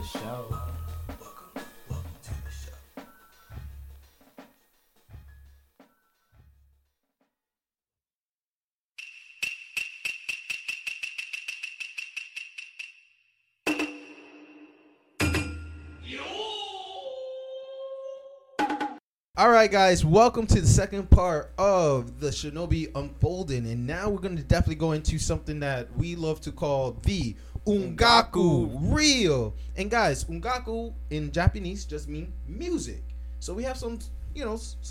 the show. Welcome to the show. All right, guys, welcome to the second part of the Shinobi Unfolding, and now we're going to definitely go into something that we love to call the Ungaku Reel. And guys, Ungaku in Japanese just mean music. So we have some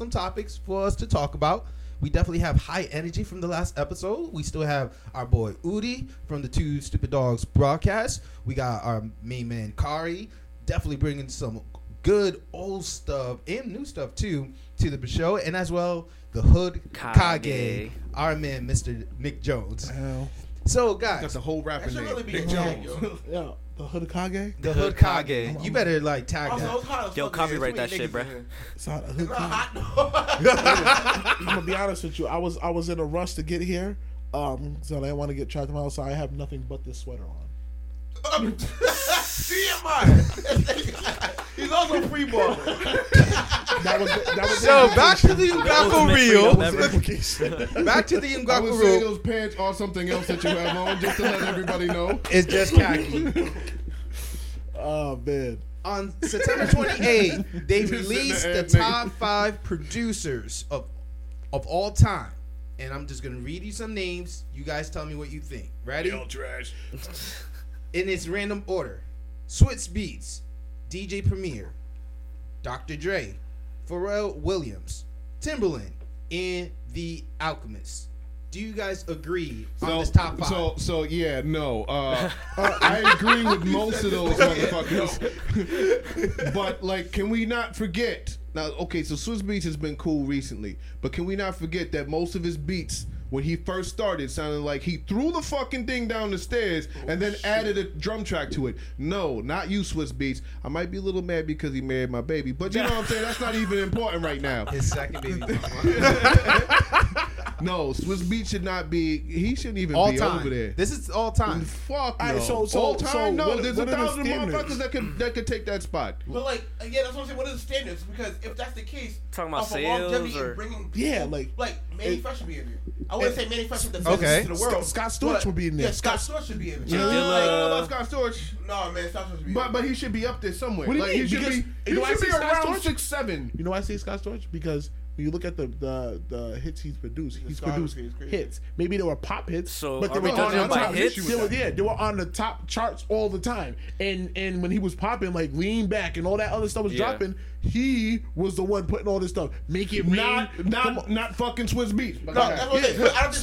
topics for us to talk about. We definitely have high energy from the last episode. We still have our boy Ooide from the Two Stupid Dogs broadcast. We got our main man Khary, definitely bringing some good old stuff and new stuff too to the show, and as well the Hood Kage, our man Mr. Nik Jones. Wow. So, guys, that's the whole rapper name. Really Nik Jones. Yo, the Hood Kage? The Hood Kage. You better, tag that. Yo, copyright that shit, bro. It's not a Hood Kage. I'm going to be honest with you. I was in a rush to get here, so I didn't want to get trapped out, so I have nothing but this sweater on. TMI. He's also free ball. So back to the Ungaku Reel. Back to the Ungaku Reel. I was saying those pants are something else that you have on, just to let everybody know. It's just khaki. Oh, man. On September 28th, they released the top 5 producers of all time. And I'm just going to read you some names. You guys tell me what you think. Ready? Yo, trash. In its random order: Swizz Beatz, DJ Premier, Dr. Dre, Pharrell Williams, Timbaland, and The Alchemist. Do you guys agree on this top 5? So yeah, no. I agree with most of those motherfuckers. No. But can we not forget? Now, okay, so Swizz Beatz has been cool recently, but can we not forget that most of his beats, when he first started, sounded like he threw the fucking thing down the stairs and then added a drum track to it. No, not you, Swizz Beatz. I might be a little mad because he married my baby, but you know what I'm saying? That's not even important right now. His second baby. No, Swizz Beatz should not be. He shouldn't even all be time. Over there. This is all time. Fuck no. All right, so all time. So no, what, there's 1,000 motherfuckers that could take that spot. But that's what I'm saying. What are the standards? Because if that's the case, talking about sales or bringing Manny Fresh would be in here. I wouldn't say Manny Fresh would be to the world. Scott Storch would be in there. Yeah, Scott Storch should be in there. I don't know about Scott Storch. No, man, Scott Storch should be in there. But he should be up there somewhere. What do you mean? He should be around 6'7". You know why I say Scott Storch? Because when you look at the hits he's produced, hits. Maybe they were pop hits, but they were on the top hits. They were on the top charts all the time. And when he was popping, like Lean Back and all that other stuff was dropping, he was the one putting all this stuff. Make it not fucking Swizz Beatz. No, that's what it is. I don't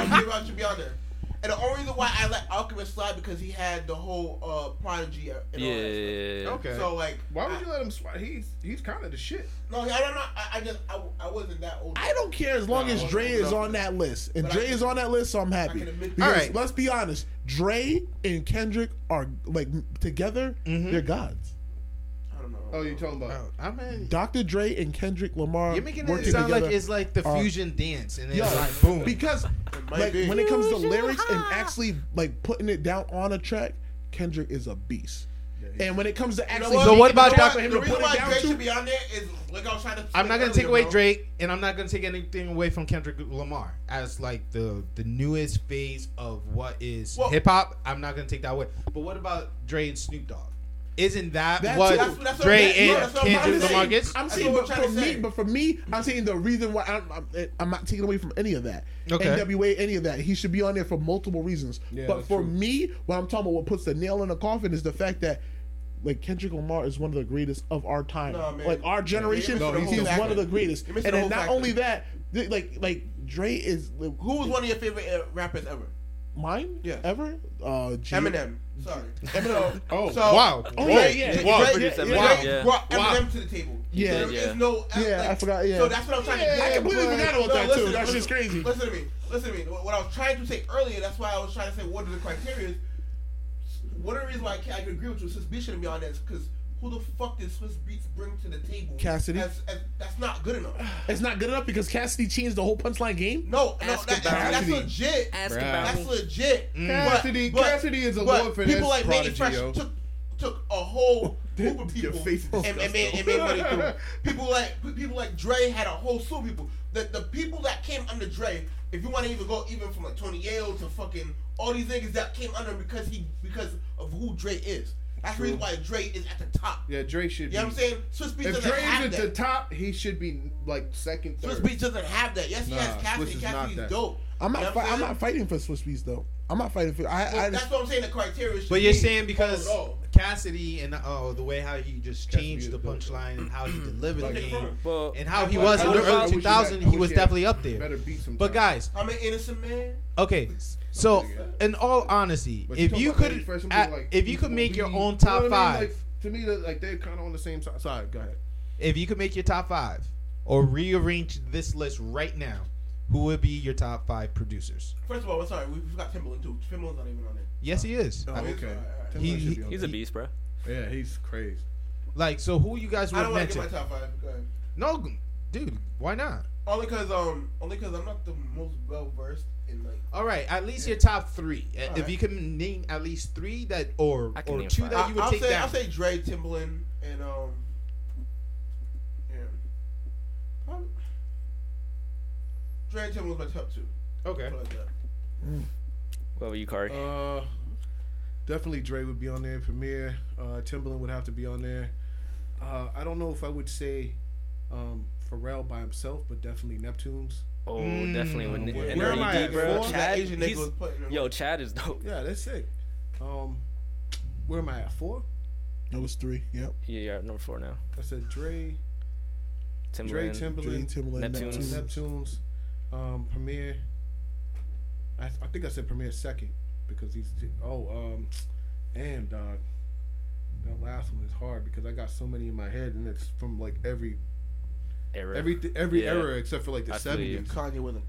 think should be on there. And the only reason why I let Alchemist slide because he had the whole Prodigy and all that stuff. Okay. So why would you let him slide? He's kind of the shit. No, I don't know. I wasn't that old. I don't care as long as Dre is on that list, and Dre is on that list, so I'm happy. All right, let's be honest. Dre and Kendrick are together. Mm-hmm. They're gods. Oh, you're talking about Dr. Dre and Kendrick Lamar. You're making it sound like it's like the fusion dance, and then boom. Because when it comes to lyrics and actually putting it down on a track, Kendrick is a beast. And when it comes to actually, what about Dr. Dre? The reason why Drake should be on there is I'm not gonna take away Drake, and I'm not gonna take anything away from Kendrick Lamar as the newest phase of what is hip hop. I'm not gonna take that away. But what about Dre and Snoop Dogg? Isn't that what Dre and Kendrick Lamar gets? I'm saying, but for me, I'm saying the reason why I'm not taking away from any of that. Okay. NWA, any of that. He should be on there for multiple reasons. Yeah, but for me, what I'm talking about, what puts the nail in the coffin is the fact that Kendrick Lamar is one of the greatest of our time. No, our generation, he's one of the greatest. And then not only that, Dre is... Who was one of your favorite rappers ever? Mine? Yeah. Ever? Eminem. Sorry. Eminem. Oh. So, wow. Oh, yeah. Wow. Eminem to the table. Yeah. So there is no... I forgot. Yeah. So that's what I'm trying to do. I completely forgot about that, too. That's just crazy. Listen to me. What I was trying to say earlier, that's why I was trying to say what are the criteria. One of the reasons why I can agree with you, Swizz Beatz shouldn't be on this, because who the fuck did Swizz Beatz bring to the table? Cassidy. That's not good enough. It's not good enough because Cassidy changed the whole punchline game? No, that's legit. That's legit. Cassidy is a lord for this. People like Manny Fresh took took a whole group of people and made money through. People like Dre had a whole slew of people. The people that came under Dre, if you want to even go even from like Tony Yale to fucking all these niggas that came under him because of who Dre is. That's the reason why Dre is at the top. Yeah, Dre should be. You know what I'm saying? Swizz Beatz doesn't have that. If Dre's at the top, he should be like second, third. Swizz Beatz doesn't have that. Yes, he has Cassidy. Cassidy's dope. I'm not fighting for Swizz Beatz, though. I'm not fighting for... that's what I'm saying. The criteria should But you're saying because Cassidy and the way how he just changed the punchline and how he delivered the game and how he was in the early 2000s, he was definitely up there. But guys... I'm an innocent man. Okay, so in all honesty, if you could make your own top five... Like, to me, they're kind of on the same side. Sorry, go ahead. If you could make your top five or rearrange this list right now, who would be your top five producers? First of all, sorry, we forgot Timbaland too. Timbaland's not even on it. Yes, he is. Oh, okay. He's a beast, bro. Yeah, he's crazy. Like, so who you guys would mention? I don't want to get my top five. Go ahead. No, dude, why not? Only because I'm not the most well versed in like. All right, at least your top three. All if you can name at least three that or two that you would take down. I'll say Dre, Timbaland, and Dre and Timbaland was my top two. Okay. What were you, Khary? Definitely Dre would be on there. Premier, Timbaland would have to be on there. I don't know if I would say Pharrell by himself, but definitely Neptune's. Oh, definitely. Where am I? Bro? Chad, Chad is dope. Yeah, that's sick. Where am I at? 4? That was 3. Yep. Yeah, you're at number 4 now. I said Dre. Timbaland. Dre, Timbaland, Neptune's. Premier. I think I said Premier second because he's damn dog. That last one is hard because I got so many in my head and it's from like every era, every era except for like the 70s. Kanye wasn't.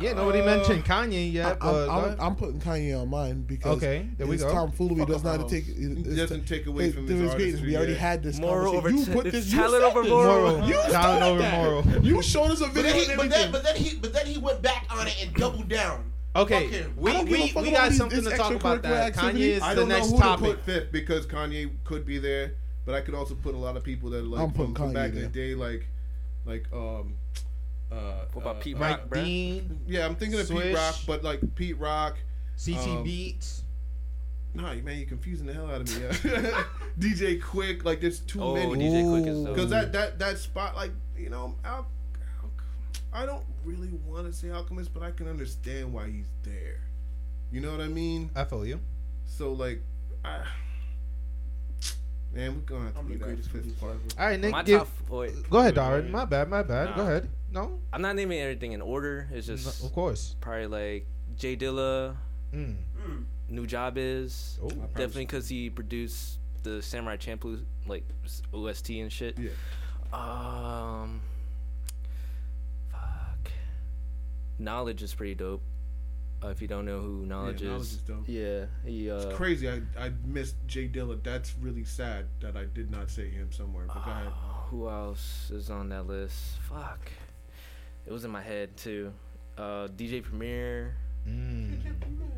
Yeah, nobody mentioned Kanye yet. I'm putting Kanye on mine because his tomfoolery doesn't take away from his artistry. We already had this conversation. You put this talent over moral. You talent over moral. You showed us a video. But then he went back on it and doubled down. Okay, we got something to talk about that. Kanye is the next topic. I don't know who to put fifth because Kanye could be there, but I could also put a lot of people that like from back in the day, what about Pete Rock, Mike Dean? Yeah, I'm thinking of Pete Rock, but like Pete Rock, CT Beats. Nah, man, you're confusing the hell out of me. Yeah. DJ Quick, like there's too many. DJ Quick is because that spot, like you know, I don't really want to say Alchemist, but I can understand why he's there. You know what I mean? I feel you. So like, man, we're gonna have to be that fifth part. All right, Nick. Go ahead, Darren. My bad. Nah. Go ahead. No, I'm not naming everything in order. It's just, of course, probably like J Dilla. New Job is definitely because he produced the Samurai Champloo like OST and shit. Yeah. Fuck. Knowledge is pretty dope. If you don't know who Knowledge is, it's crazy. I missed J Dilla. That's really sad that I did not say him somewhere. But go ahead. Who else is on that list? Fuck, it was in my head too. DJ Premier. DJ Premier.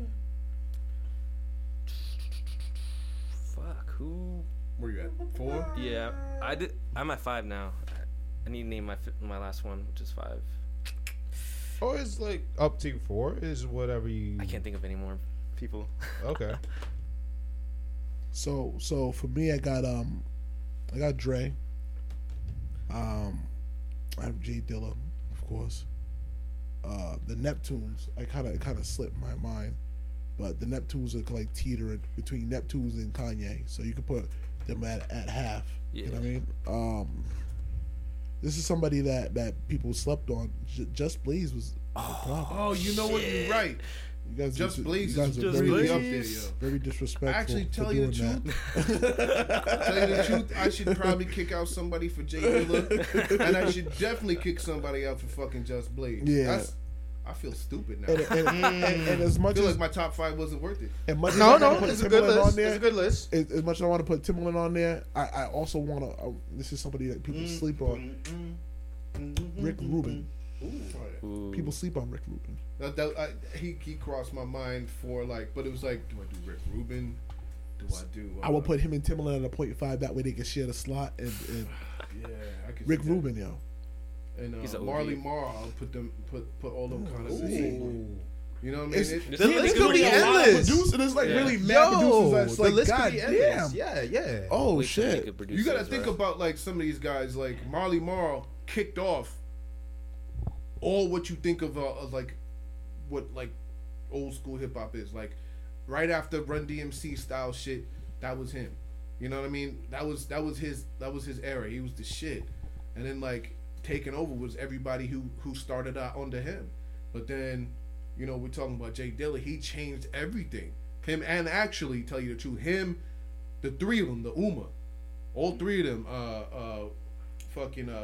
Fuck, who? Where you at? 4? Yeah, I'm at 5 now. I need to name my last one, which is 5. Or it's like up to 4 is whatever you. I can't think of any more people. Okay. So for me, I got Dre. I have J Dilla, of course. The Neptunes, it kind of slipped my mind, but the Neptunes are like teetering between Neptunes and Kanye, so you could put them at half. Yeah. You know what I mean? This is somebody that people slept on. Just Blaze was. Oh, you know what? You're right. You guys Just Blaze is really up there, yo. Very disrespectful. Actually, tell you the truth, I should probably kick out somebody for J Dilla, and I should definitely kick somebody out for fucking Just Blaze. Yeah. I feel stupid now. And as much I feel as like my top 5 wasn't worth it. It's a good list. It's a good list. As much as I want to put Timbaland on there, I also want to. This is somebody that people sleep on. Rick Rubin. Ooh. People sleep on Rick Rubin. He crossed my mind for like, but it was like, do I do Rick Rubin? I would put him and Timbaland at 0.5. That way they can share the slot. And yeah, I could Rick Rubin, yo. And Marley Marl, I'll put all them kind of things. You know what I mean? The list could be endless. There's like really mad producers. The list could be endless. Yeah, yeah. Oh shit! You gotta think about like some of these guys. Like Marley Marl kicked off all what you think of like what like old school hip hop is. Like right after Run DMC style shit, that was him. You know what I mean? That was his era. He was the shit. And then like taking over was everybody who started out under him. But then, you know, we're talking about J Dilla. He changed everything. Him and actually, tell you the truth, him, the three of them, the Uma, all three of them,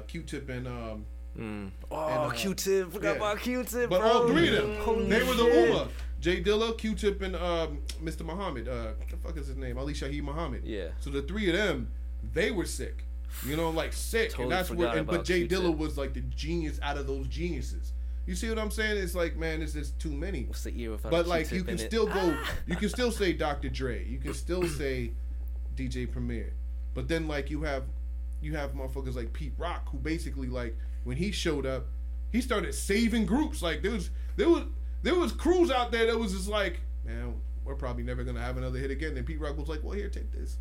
Q-Tip and Q-Tip. Forgot about Q-Tip, but bro. All three of them, they were the Uma. J Dilla, Q-Tip, and Mr. Muhammad. What the fuck is his name? Ali Shaheed Muhammad. Yeah. So the three of them, they were sick. You know, like sick. Totally. And that's what. And, but J Dilla was like the genius out of those geniuses. You see what I'm saying? It's like, man, it's just too many. What's the year without but like, you can still go, you can still say Dr. Dre, you can still say DJ Premier, but then like you have motherfuckers like Pete Rock, who basically like when he showed up, he started saving groups. Like there was crews out there that was just like, man, we're probably never gonna have another hit again. And Pete Rock was like, well, here, take this.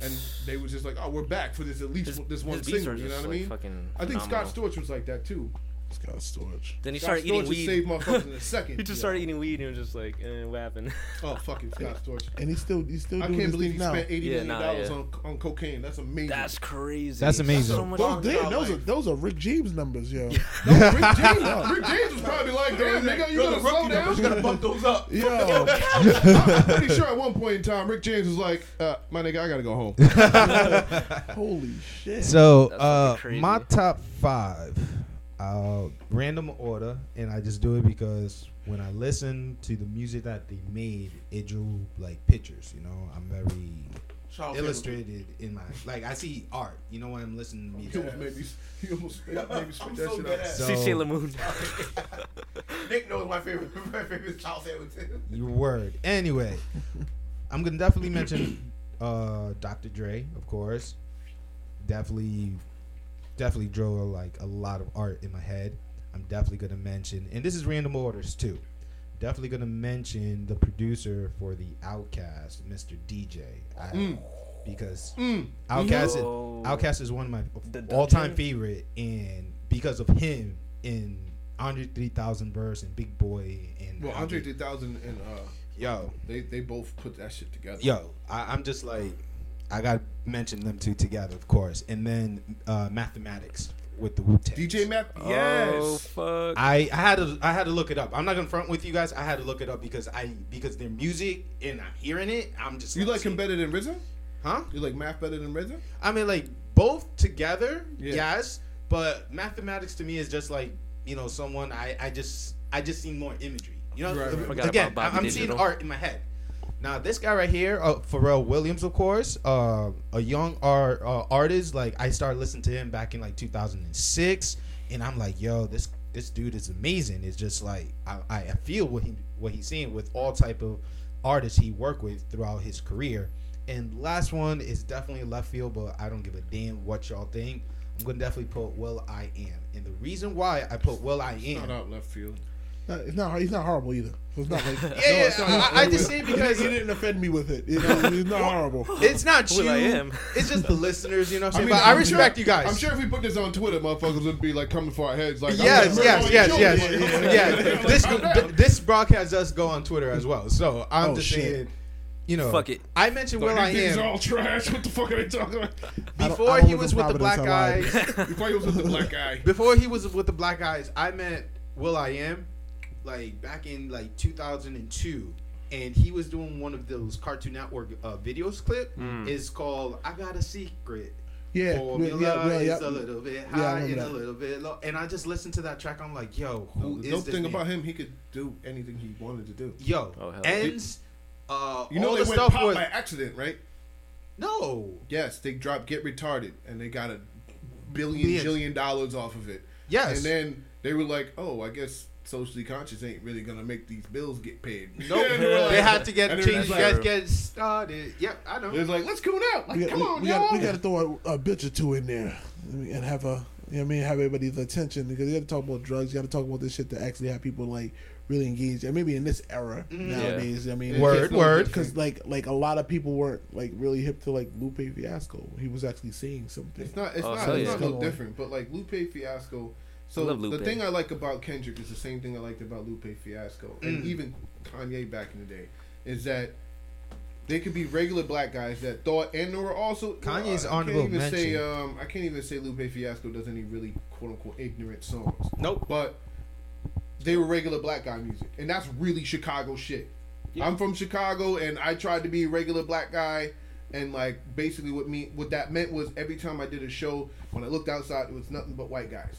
And they were just like, oh, we're back for this at least this one single. You know what I mean? I think Scott Storch was like that too. Scott Storch. Then he started eating weed. Saved motherfuckers in a second. He just started eating weed and was just like, what happened? Oh, fucking Scott Storch. And he's still. I can't believe he spent $80 million on cocaine. That's amazing. That's crazy. That's amazing. That's so those are Rick James numbers, yo. Rick James was probably like, damn nigga, you gotta slow down. You gotta bump those up. Yo, I'm pretty sure at one point in time, Rick James was like, my nigga, I gotta go home. Holy shit. So my top five. Random order, and I just do it because when I listen to the music that they made, it drew like pictures. You know, I'm very illustrated in my like. I see art. You know, when I'm listening to music, you almost made me spit that shit out. CC LaMoon. Nick knows my favorite Charles Hamilton. Your word. Anyway, I'm gonna definitely mention Dr. Dre, of course. Definitely drew like a lot of art in my head. I'm definitely gonna mention, and this is random orders too. Definitely gonna mention the producer for The Outcast, Mr. DJ, because Outcast is one of my all-time favorite, and because of him in Andre 3000 verse and Big Boy and Andre 3000 and they both put that shit together. Yo, I'm just like. I got to mention them two together, of course. And then Mathematics with the Wu-Tang. DJ Math. Yes. Oh, fuck. I had to look it up. I'm not going to front with you guys. I had to look it up because their music and I'm hearing it. I'm just. You like him better than RZA? Huh? You like Math better than RZA? I mean, like both together, yes. But Mathematics to me is just like, you know, someone I just seen more imagery. You know, right. Again, I'm seeing art in my head. Now this guy right here, Pharrell Williams, of course, a young artist. Like I started listening to him back in like 2006, and I'm like, yo, this dude is amazing. It's just like I feel what he's seeing with all type of artists he worked with throughout his career. And last one is definitely left field, but I don't give a damn what y'all think. I'm gonna definitely put Will.i.am, and the reason why I put Will.i.am. Not out left field. He's not horrible either. So it's not like I just say because he didn't offend me with it. You know, he's not horrible. It's not you. It's just the listeners. You know what I'm saying? But I respect you guys. I'm sure if we put this on Twitter, motherfuckers would be like coming for our heads. Like yes. This broadcast does go on Twitter as well. So I'm just saying. You know, fuck it. I mentioned Will.i.am. These are all trash. What the fuck are they talking about? Before he was with the black guys. Before he was with the black guys, I met Will.i.am. Like back in like 2002, and he was doing one of those Cartoon Network videos clip. It's called "I Got a Secret." It's a little bit high and a little bit low. And I just listened to that track. I'm like, yo, who is this thing man? About him, he could do anything he wanted to do. Yo, ends. You know all they the went stuff pop by accident, right? No. Yes, they dropped "Get Retarded" and they got $1 billion dollars off of it. Yes, and then they were like, oh, I guess. socially conscious ain't really gonna make these bills get paid. Nope. They have to get changed. Like, get started. Yep, I know. It's like, let's cool out. Like, we gotta throw a bitch or two in there and have a, you know what I mean, have everybody's attention, because you gotta talk about drugs. You gotta talk about this shit to actually have people like really engaged. And maybe in this era nowadays, I mean, because like a lot of people weren't like really hip to like Lupe Fiasco. He was actually saying something. It's not different. But like Lupe Fiasco. So the thing I like about Kendrick is the same thing I liked about Lupe Fiasco and even Kanye back in the day, is that they could be regular black guys that thought, and there were also Kanye's honorable mention. I can't even say Lupe Fiasco does any really quote unquote ignorant songs. Nope. But they were regular black guy music, and that's really Chicago shit. Yeah. I'm from Chicago, and I tried to be a regular black guy. And like basically what that meant was every time I did a show, when I looked outside, it was nothing but white guys.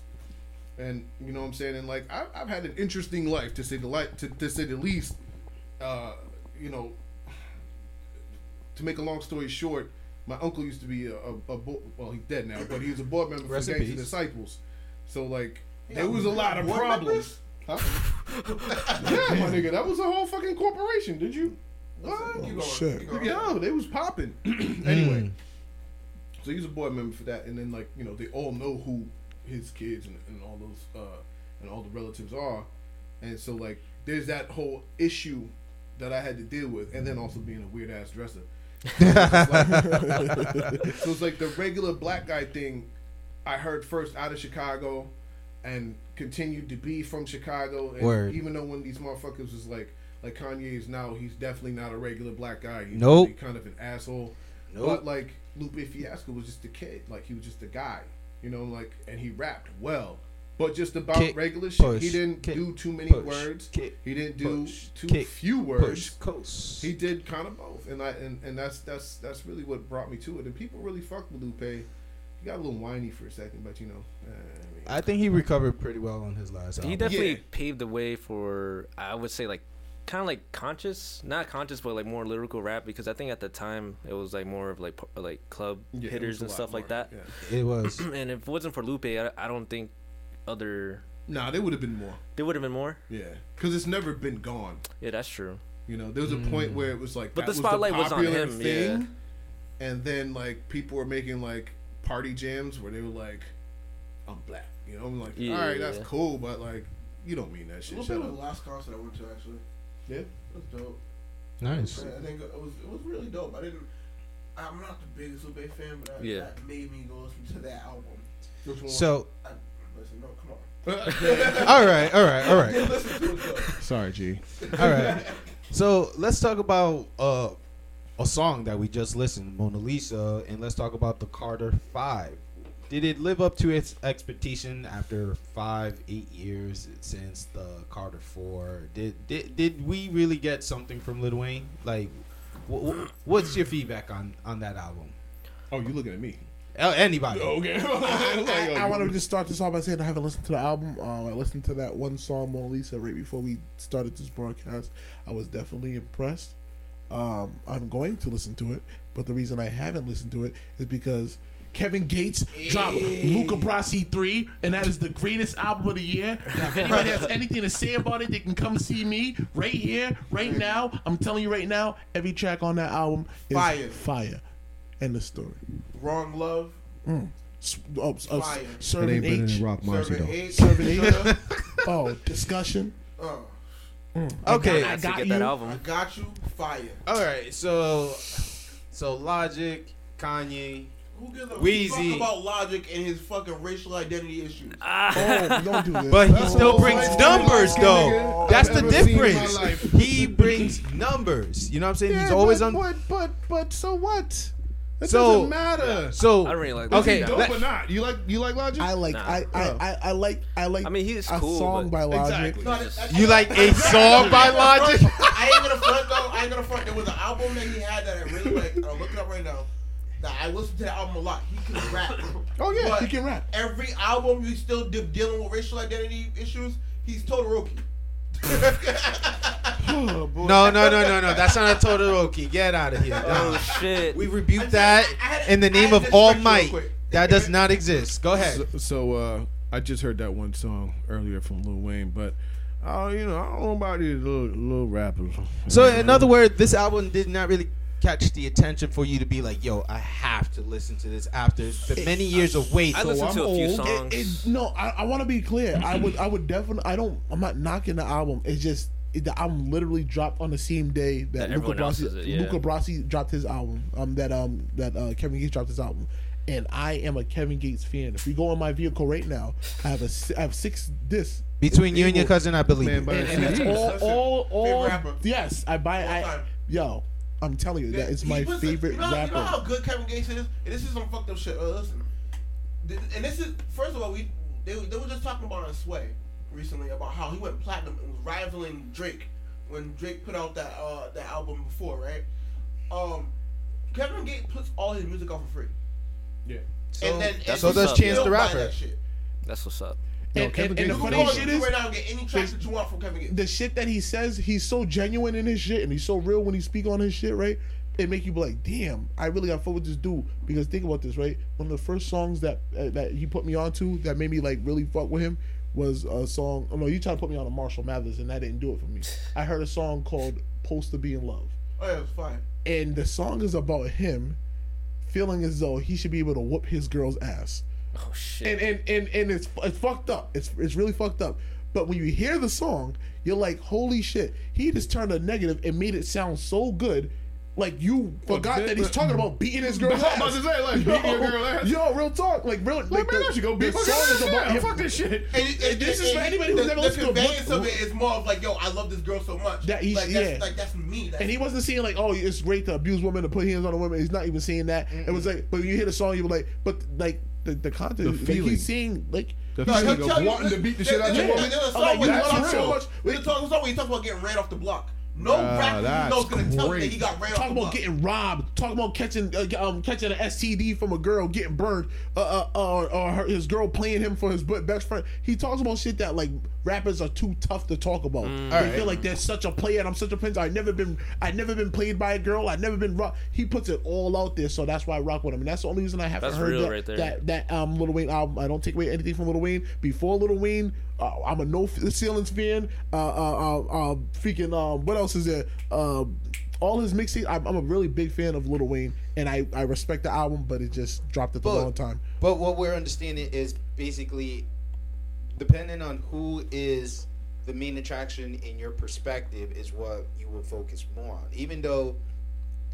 And you know what I'm saying? And like I've had an interesting life, to say the least. You know, to make a long story short, my uncle used to be well, he's dead now, but he was a board member for Gangs and Disciples. So like there was a lot of problems. Huh? Yeah, my nigga, that was a whole fucking corporation. Did you? What? They was popping. Anyway, so he was a board member for that, and then like you know they all know who his kids and all those and all the relatives are, and so like there's that whole issue that I had to deal with, and then also being a weird ass dresser. So it's like the regular black guy thing I heard first out of Chicago, and continued to be from Chicago. And even though when these motherfuckers was like Kanye is now, he's definitely not a regular black guy. He's kind of an asshole. Nope. But like Lupe Fiasco was just a kid. Like he was just a guy. You know, like, and he rapped well, but just about regular shit. He didn't do too many words. He didn't do too few words. He did kind of both, and that's really what brought me to it. And people really fucked with Lupe. He got a little whiny for a second, but you know. I think he recovered pretty well on his last album. He definitely paved the way for, I would say, like, kind of like conscious, not conscious, but like more lyrical rap, because I think at the time it was like more of like club hitters and stuff more, like that. Yeah. It was, and if it wasn't for Lupe, I don't think other. Nah, they would have been more. They would have been more. Yeah, because it's never been gone. Yeah, that's true. You know, there was a point where it was like, but that the spotlight was on him. Thing, yeah, and then like people were making like party jams where they were like, "I'm black," you know, I'm like, all right, that's cool, but like, you don't mean that shit. Lupe was the last concert I went to actually. Yeah, it was dope. Nice. I think it was really dope. I'm not the biggest Lupe fan, but that made me go to that album. Which one? So, listen, no, come on. All right. Listen to it, though. Sorry, G. All right. So let's talk about a song that we just listened, Mona Lisa, and let's talk about the Carter Five. Did it live up to its expectation after 8 years since the Carter Four? Did we really get something from Lil Wayne? Like, what's your feedback on that album? Oh, you looking at me? Anybody? Oh, okay. I want to just start this off by saying I haven't listened to the album. I listened to that one song, Mona Lisa, right before we started this broadcast. I was definitely impressed. I'm going to listen to it, but the reason I haven't listened to it is because Kevin Gates dropped Luca Brasi 3, and that is the greatest album of the year. If anybody has anything to say about it, they can come see me right here, right now. I'm telling you right now, every track on that album is fire. End of story. Wrong Love. Fire. Serving H. Serving H. Oh, Discussion. Oh. Okay. I got you. That album. I got you. Fire. All right. So Logic, Kanye. Who gives a Weezy. Fuck about Logic and his fucking racial identity issues? Don't do this. But he still brings numbers, though. That's the difference. He brings numbers. You know what I'm saying? Yeah, he's always on. But so what? That doesn't matter. So I really like. Okay, dope or not? You like Logic? I like. I like. I mean, he's cool. A song by Logic. Exactly. You like a song by Logic? I ain't gonna front though. I ain't gonna front. There was an album that he had that I really like. I'll look it up right now. Now, I listen to that album a lot. He can rap. He can rap. Every album, you still dealing with racial identity issues. He's Todoroki. No. That's not a Todoroki. Get out of here. Oh shit. We rebuke that in the name of All Might. That does not exist. Go ahead. So I just heard that one song earlier from Lil Wayne, but oh, you know, I don't know about these little rappers. So in other words, this album did not really catch the attention for you to be like, yo, I have to listen to this after the many years of wait. I listened to a few songs. I want to be clear. I would definitely. I'm not knocking the album. It's just the album literally dropped on the same day that Luca Brasi dropped his album. Kevin Gates dropped his album. And I am a Kevin Gates fan. If you go in my vehicle right now, I have six discs. Between you and your cousin, I believe. Man, and that's all rapper. Yes, I buy. I'm telling you, that is my favorite rapper. You know how good Kevin Gates is? And this is some fucked up shit. Listen, and this is, first of all, they were just talking about on Sway recently about how he went platinum and was rivaling Drake when Drake put out that album before, right? Kevin Gates puts all his music out for free. Yeah. So does Chance the Rapper. That's what's up. And the funny shit is, right now, get any tracks that you want from Kevin Gates. The shit that he says, he's so genuine in his shit, and he's so real when he speak on his shit, right? It make you be like, damn, I really got fuck with this dude. Because think about this, right? One of the first songs that he put me on to that made me like really fuck with him was a song. Oh no, you tried to put me on to Marshall Mathers, and that didn't do it for me. I heard a song called "Supposed to Be in Love." Oh yeah, it was fine. And the song is about him feeling as though he should be able to whoop his girl's ass. Oh shit! And it's fucked up. It's really fucked up. But when you hear the song, you're like, holy shit! He just turned a negative and made it sound so good. Like you forgot that he's talking about beating his girl's ass. I was about to say, like, beating your girl's ass. Yo, real talk. Like, real. Like, man, I should go beat my girl's ass. Fuck this shit. And this is for anybody who's never listened to a book. The conveyance of it is more of like, yo, I love this girl so much. That's me. That's and he wasn't saying like, oh, it's great to abuse women, to put hands on a woman. He's not even saying that. Mm-hmm. It was like, but when you hear the song, you were like, but like the content, the he's saying like. Wanting to beat the shit out of you. That's real. We're talking about getting ran off the block. No rapper knows going to tell you that he got ran off the block. Talk about getting robbed. Talk about catching an STD from a girl, getting burned, or his girl playing him for his best friend. He talks about shit that like rappers are too tough to talk about. They feel like they're such a player and I'm such a prince. I've never been played by a girl. I've never been rocked. He puts it all out there, so that's why I rock with him. And that's the only reason I haven't heard that Lil Wayne album. I don't take away anything from Lil Wayne. Before Lil Wayne, I'm a No Ceilings fan. Freaking what else is there? All his mixtapes. I'm a really big fan of Lil Wayne, and I respect the album, but it just dropped at the wrong time. But what we're understanding is basically, depending on who is the main attraction in your perspective, is what you will focus more on. Even though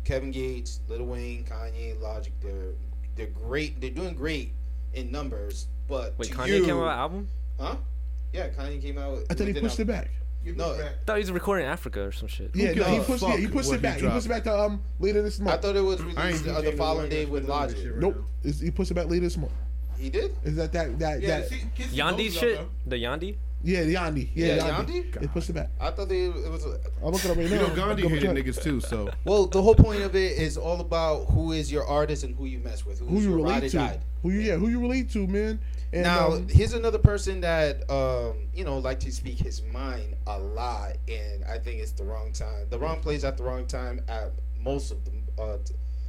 Kevin Gates, Lil Wayne, Kanye, Logic, they're great. They're doing great in numbers, but wait, Kanye came out with an album? Huh? Yeah, Kanye came out. I thought he pushed it back. No, I thought he was recording Africa or some shit. Yeah, no, he pushed it back. He pushed it back to later this month. I thought it was released the following day with Logic. Nope, he pushed it back later this month. He did? Is that Yandy shit? The Yandy? Yeah, the Yandy. Yeah, Yandy. They pushed it back. I thought it was. I'm looking up right now. You know, Gandhi hated niggas too. So. Well, the whole point of it is all about who is your artist and who you mess with, who you relate to, who you relate to, man. And now, here's another person that, like to speak his mind a lot, and I think it's the wrong time. The wrong place at the wrong time at most of the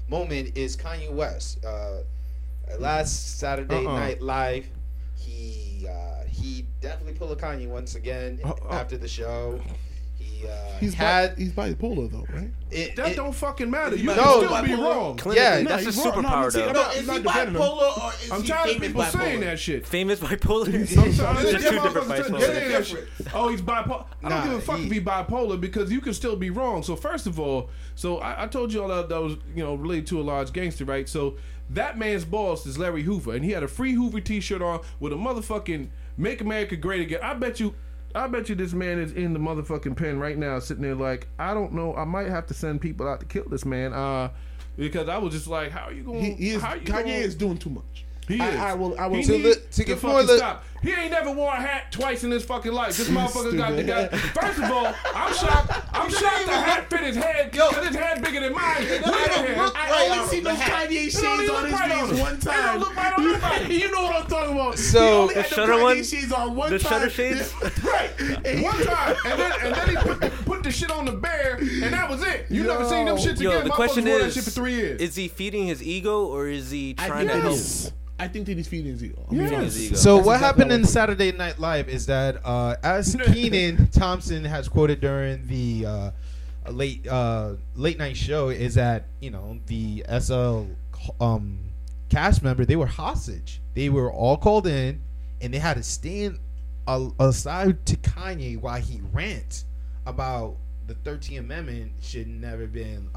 moment is Kanye West. Last Saturday Night Live, he definitely pulled a Kanye once again after the show. He's bipolar though, right? That don't fucking matter. You can still be wrong. Yeah, that's a superpower though. Is he bipolar or is he famous bipolar? I'm tired of people saying that shit. Famous bipolar? Just two different bipolar. Oh, he's bipolar. I don't give a fuck if he's bipolar because you can still be wrong. So first of all, I told you all that was related to a large gangster, right? So that man's boss is Larry Hoover, and he had a free Hoover t-shirt on with a motherfucking "Make America Great Again." I bet you this man is in the motherfucking pen right now, sitting there like, I don't know, I might have to send people out to kill this man, because I was just like, how are you going? Kanye is doing too much. He is. I will to fucking stop. He ain't never wore a hat twice in his fucking life. This motherfucker got the guy. First of all, I'm shocked the hat fit his head. Yo, his head bigger than mine. I only seen those Kanye shades on his face one time. They don't look right on anybody. You know what I'm talking about. So the Kanye shades on one time. The shutter shades? Right. One time. And then he put the shit on the bear, and that was it. You never seen them shit together. My motherfucker wore that shit for 3 years. Is he feeding his ego, or is he trying to help? I think that he's feeding his ego. So that's what happened in Saturday Night Live is that as Kenan Thompson has quoted during the late night show is that, you know, the SL cast member, they were hostage. They were all called in and they had to stand aside to Kanye while he rants about the 13th Amendment should never been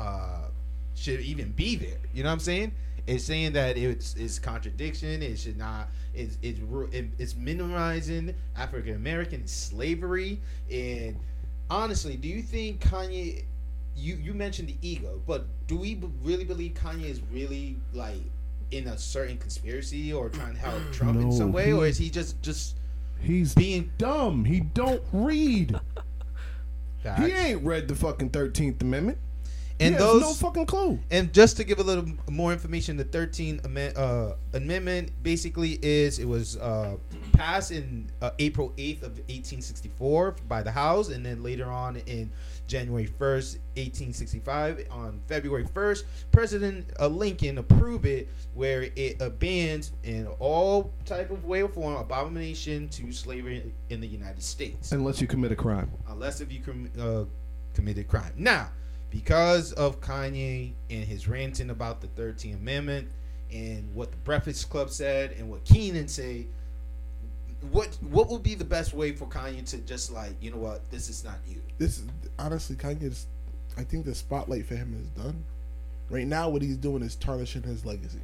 should even be there. You know what I'm saying? It's saying that it's contradiction. It should not. It's minimizing African American slavery. And honestly, do you think Kanye? You mentioned the ego, but do we really believe Kanye is really like in a certain conspiracy or trying to help Trump in some way, or is he just he's being dumb? He don't read. Facts. He ain't read the fucking 13th Amendment. And yeah, those no fucking clue. And just to give a little more information, the 13th Amendment basically was passed in April 8th of 1864 by the House, and then later on in January 1st, 1865, on February 1st, President Lincoln approved it, where it bans in all type of way or form abomination to slavery in the United States, unless you commit a crime. Unless if you committed crime. Now, because of Kanye and his ranting about the 13th Amendment and what the Breakfast Club said and what Kenan said, what would be the best way for Kanye to just like, you know what, this is not you? This is honestly Kanye's. I think the spotlight for him is done. Right now, what he's doing is tarnishing his legacy.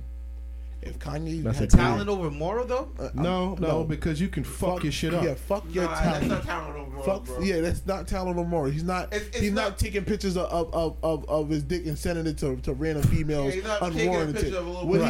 If Kanye had talent over moral, though, no, because you can fuck your shit up. Yeah, fuck your talent. That's not talent over moral, bro. Yeah, that's not talent over moral. He's not. He's not taking pictures of his dick and sending it to random females unwarranted.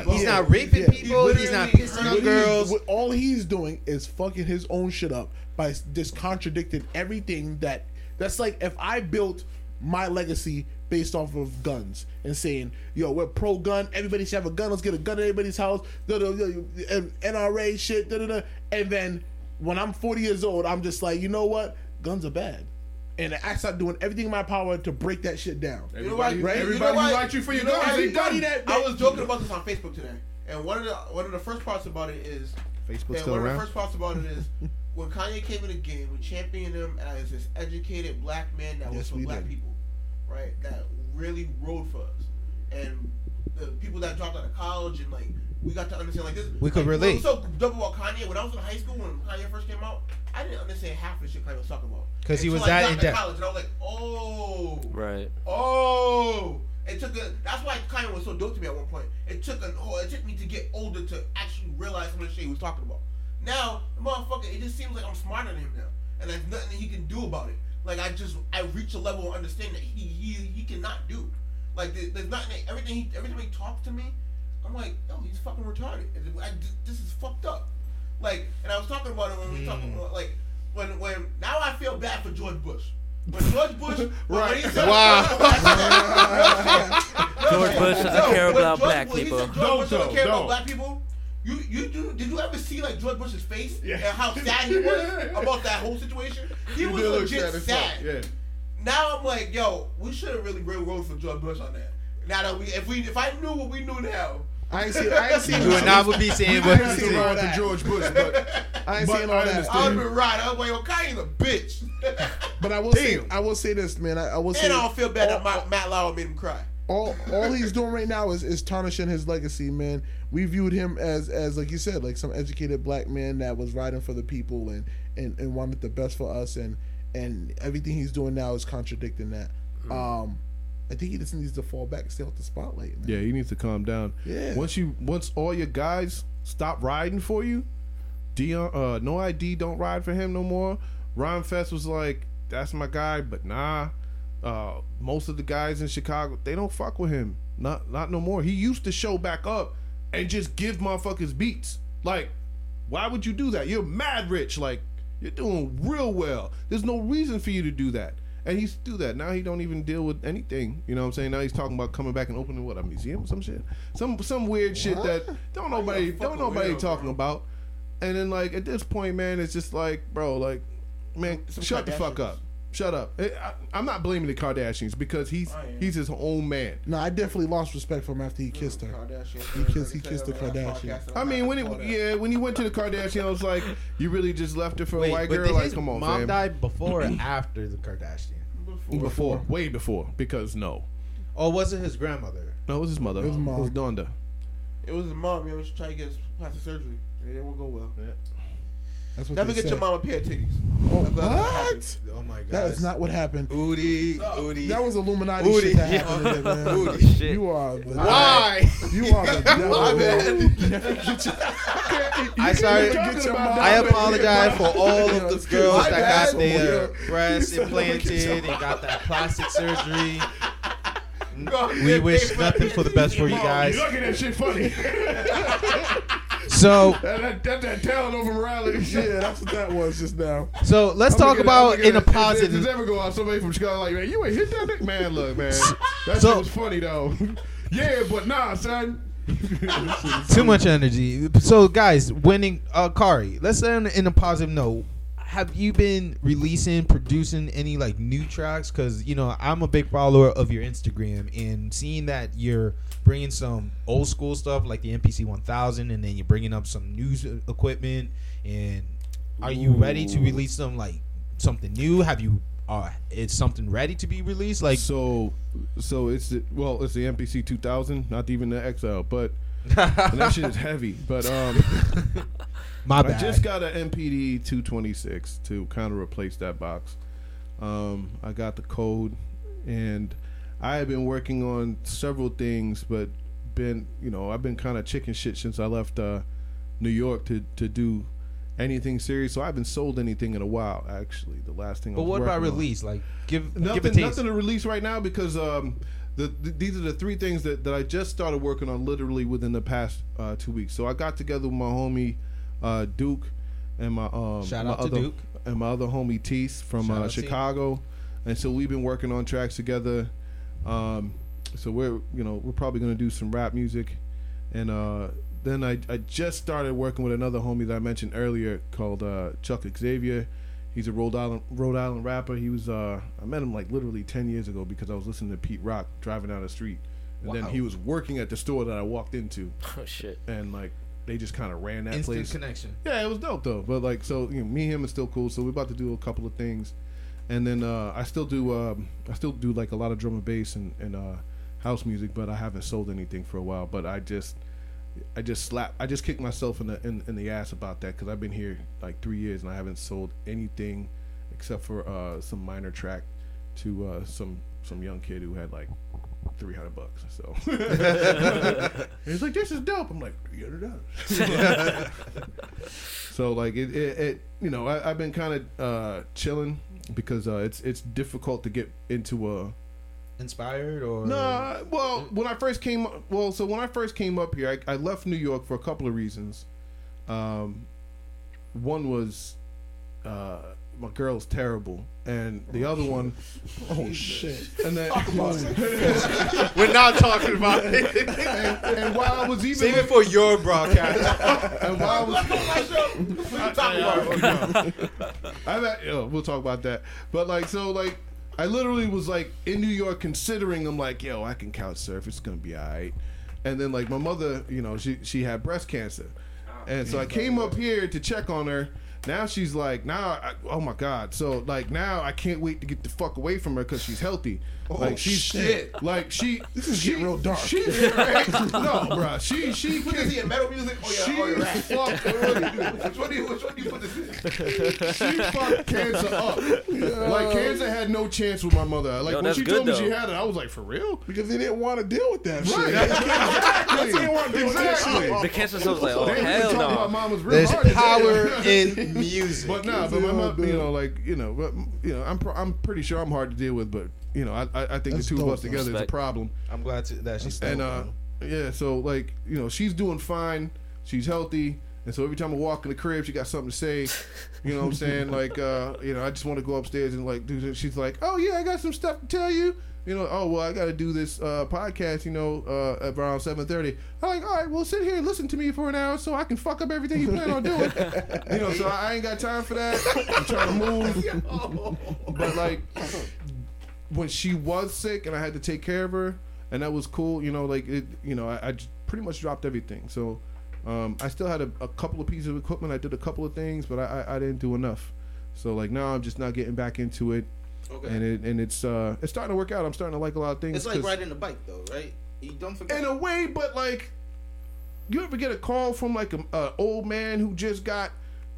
He's not raping people. He's not pissing on girls. All he's doing is fucking his own shit up by just contradicting everything that. That's like if I built my legacy based off of guns and saying, yo, we're pro-gun, everybody should have a gun, let's get a gun at everybody's house, NRA shit, and then when I'm 40 years old, I'm just like, you know what? Guns are bad. And I start doing everything in my power to break that shit down. Everybody who likes you for your guns. I was joking about this on Facebook today, and one of the first parts about it is... Facebook's still around? One of the first parts about it is... When Kanye came in the game, we championed him as this educated black man that was for black people, right? That really rode for us. And the people that dropped out of college and, like, we got to understand, like, this. We could relate. So double about Kanye. When I was in high school, when Kanye first came out, I didn't understand half the shit Kanye was talking about. Because he was that in depth. And I was like, oh. Right. Oh. That's why Kanye was so dope to me at one point. It took me to get older to actually realize some of the shit he was talking about. Now, the motherfucker, it just seems like I'm smarter than him now. And there's nothing that he can do about it. Like, I reach a level of understanding that he cannot do. Like, there's nothing that, every time he talks to me, I'm like, yo, he's fucking retarded. This is fucked up. Like, and I was talking about it when we talking about, like, when now I feel bad for George Bush. When George Bush, right. Wow. George Bush doesn't care about black people. George Bush doesn't care about black people. Did you ever see like George Bush's face and how sad he was about that whole situation? He was legit sad. Yeah. Now I'm like, yo, we should have really railroaded for George Bush on that. Now that if I knew what we knew now, I ain't seen. You and I would be saying, "But I ain't ride to George Bush." But I ain't seen all that. I would be right. I was like, "Kanye's a bitch." But I will say this, man. I will say. And I don't feel bad that Matt Lauer made him cry. All he's doing right now is tarnishing his legacy, man. We viewed him as like you said, like some educated black man that was riding for the people and wanted the best for us, and everything he's doing now is contradicting that. I think he just needs to fall back and stay off the spotlight, man. Yeah, he needs to calm down. Yeah. Once all your guys stop riding for you, Dion, No ID don't ride for him no more. Ron Fest was like, that's my guy, but nah. Most of the guys in Chicago, they don't fuck with him. Not no more. He used to show back up and just give motherfuckers beats. Like, why would you do that? You're mad rich. Like, you're doing real well. There's no reason for you to do that. And he used to do that. Now he don't even deal with anything. You know what I'm saying? Now he's talking about coming back and opening a museum or some shit. Some weird shit that don't nobody talking about. And then like at this point, man, it's just like, bro, like, man, shut the fuck up. Shut up. I'm not blaming the Kardashians because he's his own man. No, I definitely lost respect for him after he kissed her. He kissed the Kardashian. I mean, when he went to the Kardashian, I was like, you really just left it for a white girl? Like, come on, man. Mom died before or after the Kardashian? Before. Way before. Because no. Oh, was it his grandmother? No, it was his mother. It was mom. It was Donda. It was his mom. She was trying to get plastic surgery. It didn't go well. Yeah. Never get your mama a pair of titties. Oh, what? Oh my God! That is not what happened. Ooide. That was Illuminati Ooide shit that happened today, man. Ooide shit. You are the why? You are the devil. My bad. I started. I apologize for all of the girls that got their breasts implanted and got that plastic surgery. We wish nothing for the best for you guys. You look at that shit funny. So that talent over morality shit, yeah, that's what that was just now. So let's talk about in a positive. Does ever go out somebody from Chicago like, man, you ain't hit that dick, man? Look, man, that shit was funny though. Yeah, but nah, son. Too much energy. So guys, winning Khary. Let's end in a positive note. Have you been releasing, producing any like new tracks? Because you know I'm a big follower of your Instagram, and seeing that you're bringing some old school stuff like the MPC 1000, and then you're bringing up some new equipment. And are you ready to release some like something new? Have you is something ready to be released? Like so it's the MPC 2000, not even the XL, but and that shit is heavy. But my bad. I just got an MPD 226 to kind of replace that box. I got the code, and I have been working on several things, but I've been kind of chicken shit since I left New York to do anything serious. So I haven't sold anything in a while. Actually, the last thing. But what about release? Like nothing to release right now because these are the three things that I just started working on literally within the past 2 weeks. So I got together with my homie. Duke and my other homie Tease from Chicago, and so we've been working on tracks together. So we're probably gonna do some rap music, and then I just started working with another homie that I mentioned earlier called Chuck Xavier. He's a Rhode Island rapper. He was I met him like literally 10 years ago because I was listening to Pete Rock driving down the street, and then he was working at the store that I walked into. Oh shit! And like. They just kind of ran that place. Instant connection. Yeah, it was dope though. But like, so me and him is still cool. So we're about to do a couple of things, and then I still do like a lot of drum and bass and house music. But I haven't sold anything for a while. But I just kicked myself in the ass about that because I've been here like 3 years and I haven't sold anything except for some minor track to some young kid who had like. $300. So he's like, "This is dope." I'm like, $300. So like it I've been kind of chilling because it's difficult to get into a inspired or no. Well, when I first came up here, I left New York for a couple of reasons. One was my girl's terrible. And the other one, oh shit! And then we're not talking about it. And while I was even save it for your broadcast, and while we'll talk about that. But like, so like, I literally was like in New York considering. I'm like, yo, I can couch surf. It's gonna be all right. And then like my mother, she had breast cancer, and so I came up here to check on her. Now she's like, oh my God. So, like, now I can't wait to get the fuck away from her because she's healthy. Oh, like, she's shit. Like, this is getting real dark. No, bro. She put this in metal music? Oh, yeah. Which one do you put this in? She fucked cancer up. Like, cancer had no chance with my mother. Like, when she told me she had it, I was like, for real? Because they didn't want to deal with that shit. Right. They didn't want to deal with that shit. The cancer was like, oh, hell no. My mom was real hard. There's power in music. But nah, but my mom, I'm pretty sure I'm hard to deal with, but. I think that's the two of us together is a problem. I'm glad that she's still. And yeah, so like she's doing fine, she's healthy, and so every time I walk in the crib, she got something to say. You know what I'm saying? Like I just want to go upstairs and like do. She's like, oh yeah, I got some stuff to tell you. you know, oh, well, I got to do this podcast, you know, around 7:30. I'm like, all right, well, sit here and listen to me for an hour so I can fuck up everything you plan on doing. You know, so I ain't got time for that. I'm trying to move. But, like, when she was sick and I had to take care of her, and that was cool, you know, like, it, you know, I pretty much dropped everything. So I still had a couple of pieces of equipment. I did a couple of things, but I didn't do enough. So, like, now I'm just not getting back into it. Okay. And it's starting to work out. I'm starting to like a lot of things. It's like riding a bike, though, right? You don't forget. In a way, but, like, you ever get a call from, like, an old man who just got,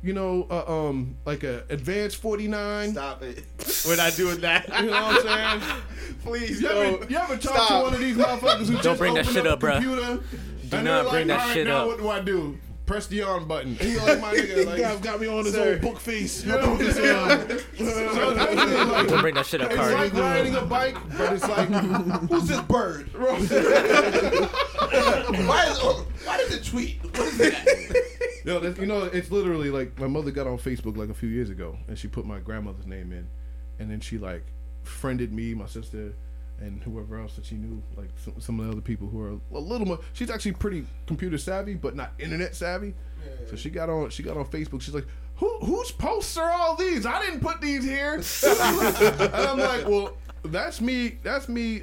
you know, like a advanced 49? Stop it. We're not doing that. You know what I'm saying? Please, you ever talk to one of these motherfuckers who don't just bring that shit up, bro. Computer, do not bring that shit up. What do I do? Press the on button. And you're like, my nigga, like, you got me on his old book face. You know, this, like, don't bring that shit up, Khary. It's like riding a bike, but it's like, who's this bird? Why does it tweet? What is that? Yo, you know, it's literally like, my mother got on Facebook like a few years ago, and she put my grandmother's name in, and then she, like, friended me, my sister, and whoever else that she knew, like some of the other people who are a little more. She's actually pretty computer savvy, but not internet savvy. Yeah. So she got on Facebook. She's like, "Whose posts are all these? I didn't put these here." And I'm like, "Well, that's me. That's me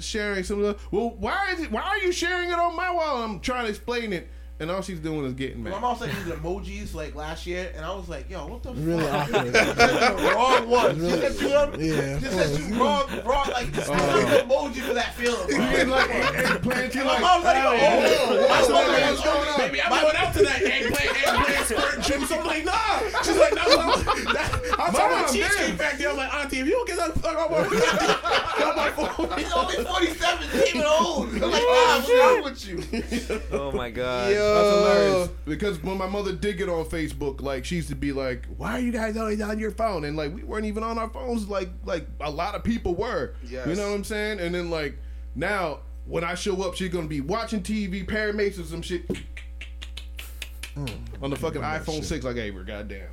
sharing some of the. Well, why are you sharing it on my wall?" I'm trying to explain it. And all she's doing is getting mad. My mom said these emojis like last year, and I was like, "Yo, what the really fuck?" Awkward. The wrong one. Really, she said you wrong. Like, there's no emoji for that feeling. You didn't like eggplant. You're like, "Mom's like, oh, what's going on, baby? I'm going out to that eggplant skirt gym." So I'm like, "Nah." She's like, "No, I'm talking about cheesecake back there." I'm like, "Auntie, if you don't get that fuck off my phone, he's only 47, even old." I'm like, "Nah, what's wrong with you?" Oh my god. Yo. That's hilarious. Because when my mother did get on Facebook, like, she used to be like, "Why are you guys always on your phone?" And, like, we weren't even on our phones like a lot of people were. Yes. You know what I'm saying? And then, like, now when I show up, she's gonna be watching TV, Paramates or some shit on the fucking iPhone 6 like I gave her. Goddamn.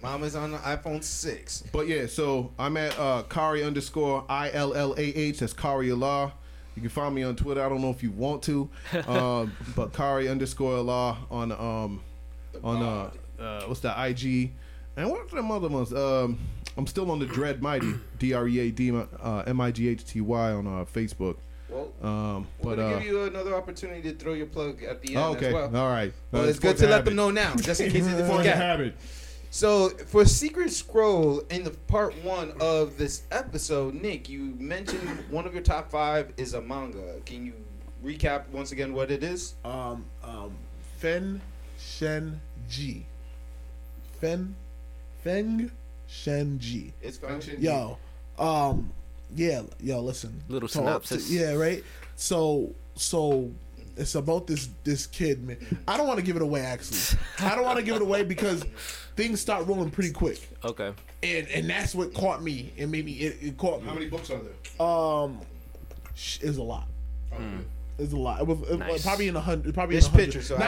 Mama's on the iPhone 6. But yeah, so I'm at Khary _ILLAH. That's Khary Allah. You can find me on Twitter. I don't know if you want to, but Khary _law on what's the IG, and what are the other ones? I'm still on the Dread Mighty DreadMighty on Facebook. Well, we're going to give you another opportunity to throw your plug at the end as well. Okay, all right. Well, it's good to let them know now, just in case they forget. So, for Secret Scroll, in the part 1 of this episode, Nik, you mentioned one of your top 5 is a manga. Can you recap once again what it is? Fen Shen Ji. Fen Shen Ji. It's Fen Shen Ji. Yo, listen. Little synopsis. Yeah, right? So it's about this kid, man. I don't want to give it away, actually. I don't want to give it away because things start rolling pretty quick. Okay. And that's what caught me. And maybe it caught me. How many books are there? It's a lot. It's a lot. It was nice. Probably in 100. Probably in 100. So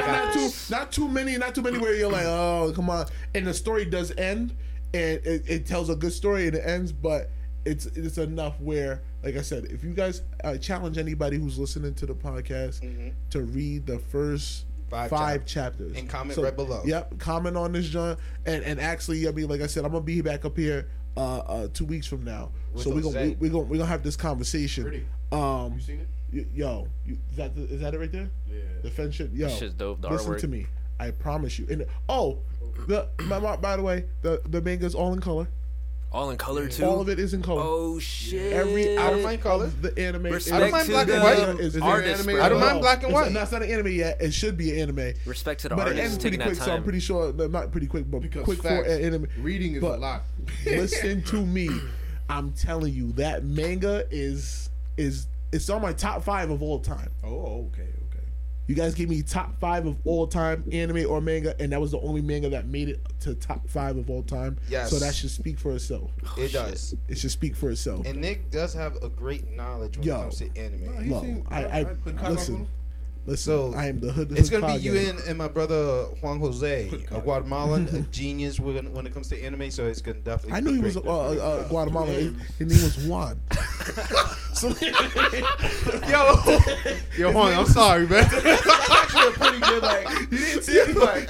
not too many where you're like, oh, come on. And the story does end, and it tells a good story and it ends, but it's enough where, like I said, if you guys challenge anybody who's listening to the podcast to read the first 5 chapters. And comment right below. Yep, comment on this, John. And actually, I mean, like I said, I'm going to be back up here 2 weeks from now. What's so we're gonna have this conversation. Pretty. You seen it? Is that it right there? Yeah. The friendship? Yo, this shit's dope. Listen to me. I promise you. And by the way, the manga's all in color. All in color too. All of it is in color. Oh shit! I don't mind color. The anime. I don't mind black and white. Is artist, anime? I don't mind black and white. No, it's not an anime yet. It should be an anime. Respect to the artist. But it ends pretty quick, so I'm pretty sure not pretty quick, but because quick for an anime. Reading is a lot. Listen to me, I'm telling you that manga is it's on my top 5 of all time. Oh, okay. You guys gave me top 5 of all time anime or manga, and that was the only manga that made it to top 5 of all time. Yes. So that should speak for itself. It does. It should speak for itself. And Nik does have a great knowledge when it comes to anime. No, listen, Listen, so I am the hood. It's gonna be you and my brother Juan Jose, a Guatemalan, a genius when it comes to anime. So it's gonna definitely. I knew he was Guatemalan. His name was Juan. Yo, Juan, I'm sorry, man. That's actually a pretty good. Like you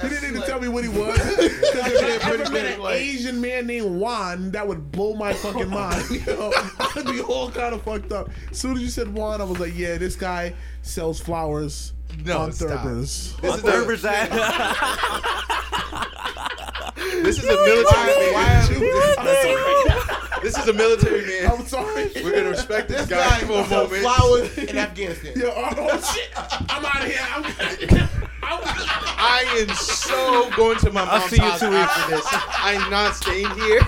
didn't tell me, tell me what he was. I never met an Asian man named Juan that would blow my fucking mind. I'd be all kind of fucked up. As soon as you said Juan, I was like, yeah, this guy sells flowers on Thurber's. On Thurber's ass. This is a military man. This is a military man. I'm sorry. We're going to respect this guy for a moment. Flowers in Afghanistan. Yo, oh, shit. I'm out of here. I am so going to my mom's house after this. I'm not staying here.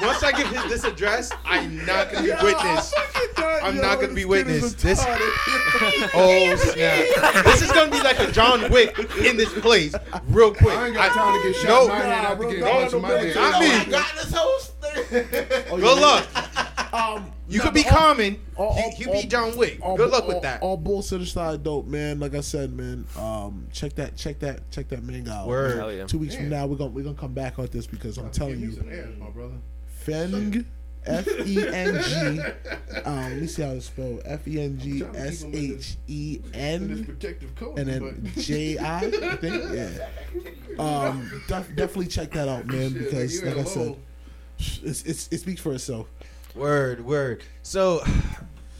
Once I give his this address, I'm not going to be witness. I'm not going to be witness. This, oh snap! This is going to be like a John Wick in this place, real quick. I ain't got time to get shot. No, not me. I got this whole thing. Good luck. You could be Common. You be John Wick. Good luck with that. All bullshit aside, dope, man. Like I said, man. Check that manga out. Word. Hell yeah. 2 weeks from now, we're gonna come back on this because I'm telling you, my brother. Feng. F-E-N-G. Let me see how it's spelled. F-E-N-G-S-H-E-N. And then J-I, I think. Yeah. Definitely check that out, man, because like I said, it speaks for itself. Word. So,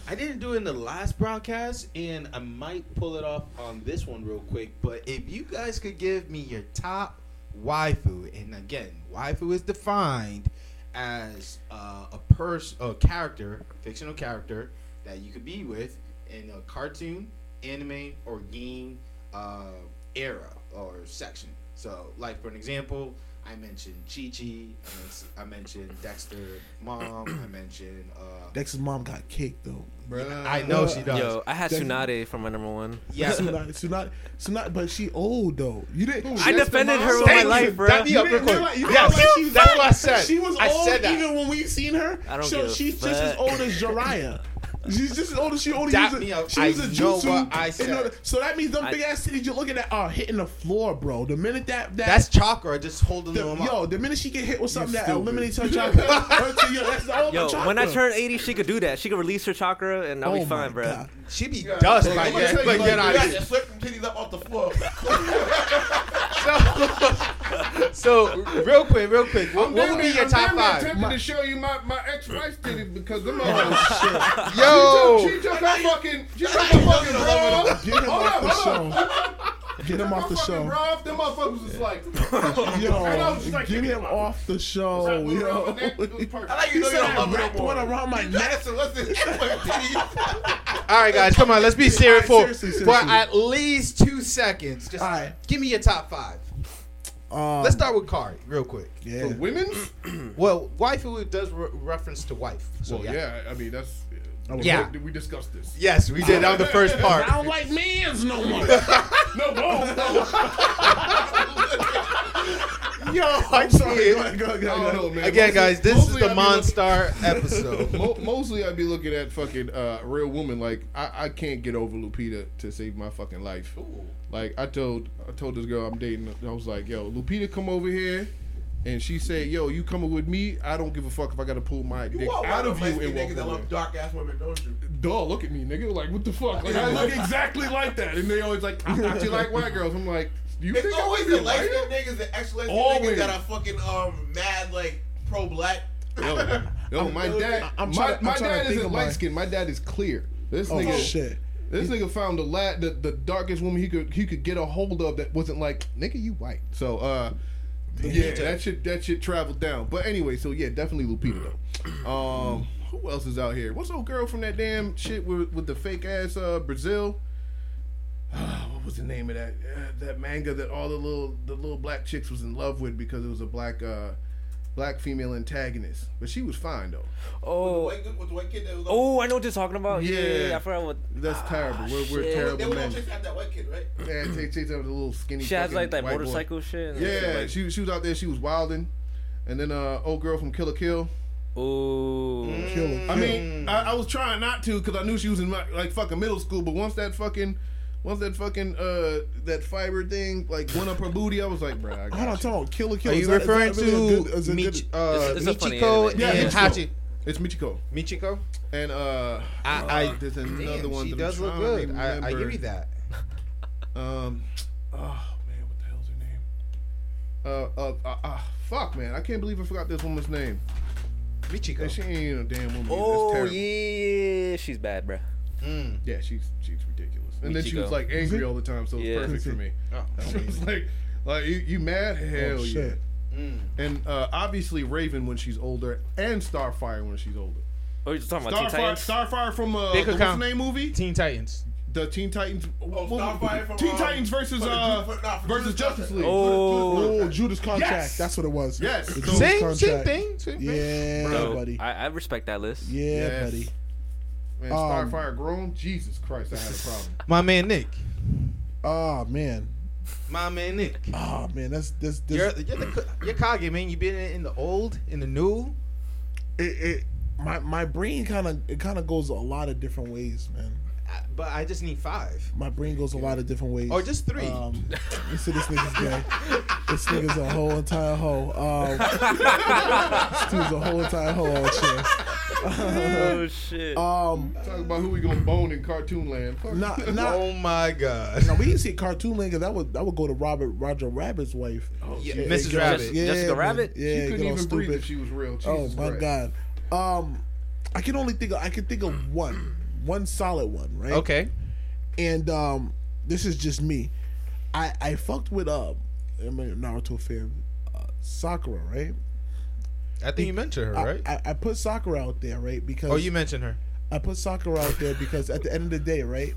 I didn't do it in the last broadcast, and I might pull it off on this one real quick, but if you guys could give me your top waifu, and again, waifu is defined as fictional character that you could be with in a cartoon, anime, or game era or section. So, like for an example, I mentioned Chi-Chi, I mentioned Dexter's mom, I mentioned... Dexter's mom got kicked, though. Bruh. I know she does. Yo, I had Tsunade from my #1. Yeah, Tsunade, but she old though. You didn't. I defended her with my life, bro. That be up real quick. Yes, that's what I said. She was old even when we seen her. I don't give a fuck. She's just as old as Jiraiya. She's just as old as she only uses. She was a jutsu. I said. So that means them big ass titties you're looking at are hitting the floor, bro. The minute that's chakra just holding them up. Yo, the minute she get hit with something that eliminates her chakra, that's all the chakra. When I turn 80, she could do that. She could release her chakra and I'll be fine, bro. God. She be dust by then. But get out of here. Flip them titties up off the floor. So real quick, what would be your top five? I'm tempted to show you my ex-wife's titties because them all shit. Yo. She took her fucking bra. Get him off the show. Them motherfuckers was like, yo, get him off the show. Yo, I like you know you don't love me no more. Around my neck. All right, guys, come on, let's be serious for at least 2 seconds. Just give me your top five. Let's start with Khary real quick. Yeah. For women, well, waifu does reference to wife. So well, yeah, I mean that's. Yeah. We discussed this. Yes, we did. That was the first part. I don't like mans no more. No more. Yo, I'm sorry. Go. Again, guys, this is the Monstar episode. Mostly I'd be looking at fucking real woman. Like, I can't get over Lupita to save my fucking life. Ooh. Like, I told this girl I'm dating, I was like, yo, Lupita, come over here. And she said, "Yo, you coming with me? I don't give a fuck if I gotta pull my dick out of you and walk away." That love dark ass women, don't you? Duh, look at me, nigga. Like, what the fuck? Like, I look exactly like that. And they always like, I thought you like white girls. I'm like, it's always the light skinned niggas, the excellent niggas that are fucking mad, like pro black. Yo, my dad isn't light skinned. My dad is clear. This nigga, shit. This nigga found the darkest woman he could get a hold of that wasn't like, nigga, you white. So yeah, that shit traveled down. But anyway, so yeah, definitely Lupita though. Who else is out here? What's old girl from that damn shit with the fake ass Brazil? What was the name of that that manga that all the little black chicks was in love with because it was a black female antagonist, but she was fine though. Oh, with the white kid that was I know what you're talking about. Yeah, I forgot what. That's terrible. We're terrible. They were gonna chase after that white kid, right? Yeah, chase after the little skinny. She has like that motorcycle shit. Yeah, like, she was out there. She was wilding, and then old girl from Kill la Kill. Ooh, Kill la Kill. I mean, I was trying not to because I knew she was in my, like fucking middle school, but once that fucking Once that fucking that fiber thing like went up her booty, I was like, bro, I got you. Hold on, talk. Killer Kill. Are you referring to Michiko and Hachi? It's Michiko. Michiko? And there's another one. She does look good. I give you that. Oh man, what the hell's her name? Fuck man, I can't believe I forgot this woman's name. Michiko. She ain't a damn woman. Oh yeah, she's bad, bro. Mm. Yeah, she's ridiculous. And Michiko. Then she was like angry all the time, so it was perfect for me. Oh, she was like you mad? Hell shit. Yeah. Mm. And obviously Raven when she's older, and Starfire when she's older. Oh, you're talking about Teen Titans? Starfire from the what's name movie? Teen Titans. The Teen Titans. Teen Titans versus Justice League. Oh, Judas Contract. Yes. That's what it was. Yes. Same thing. Yeah, bro, buddy. I respect that list. Yeah, buddy. Man, Starfire grown. Jesus Christ, I had a problem. My man Nick. Oh man, that's you're Kage, man. You've been in the old, in the new. My brain kind of goes a lot of different ways, man. But I just need 5. My brain goes a lot of different ways. Or just 3. So this nigga's gay. This nigga's a whole entire hoe. This dude's a whole entire hoe on shit. Oh shit. Talking about who we gonna bone in Cartoon Land. Oh my god. No, we didn't see Cartoon Land because that would go to Roger Rabbit's wife. Oh yeah, shit. Mrs. Rabbit. Yeah, Jessica Rabbit? Yeah, she couldn't even breathe if she was real. Jesus Christ. God. I can think of one. One solid one, right? Okay. And this is just me. I fucked with I'm a Naruto fan, Sakura, right? I think you mentioned her, right? I put Sakura out there, right? Because you mentioned her. I put Sakura out there because at the end of the day, right?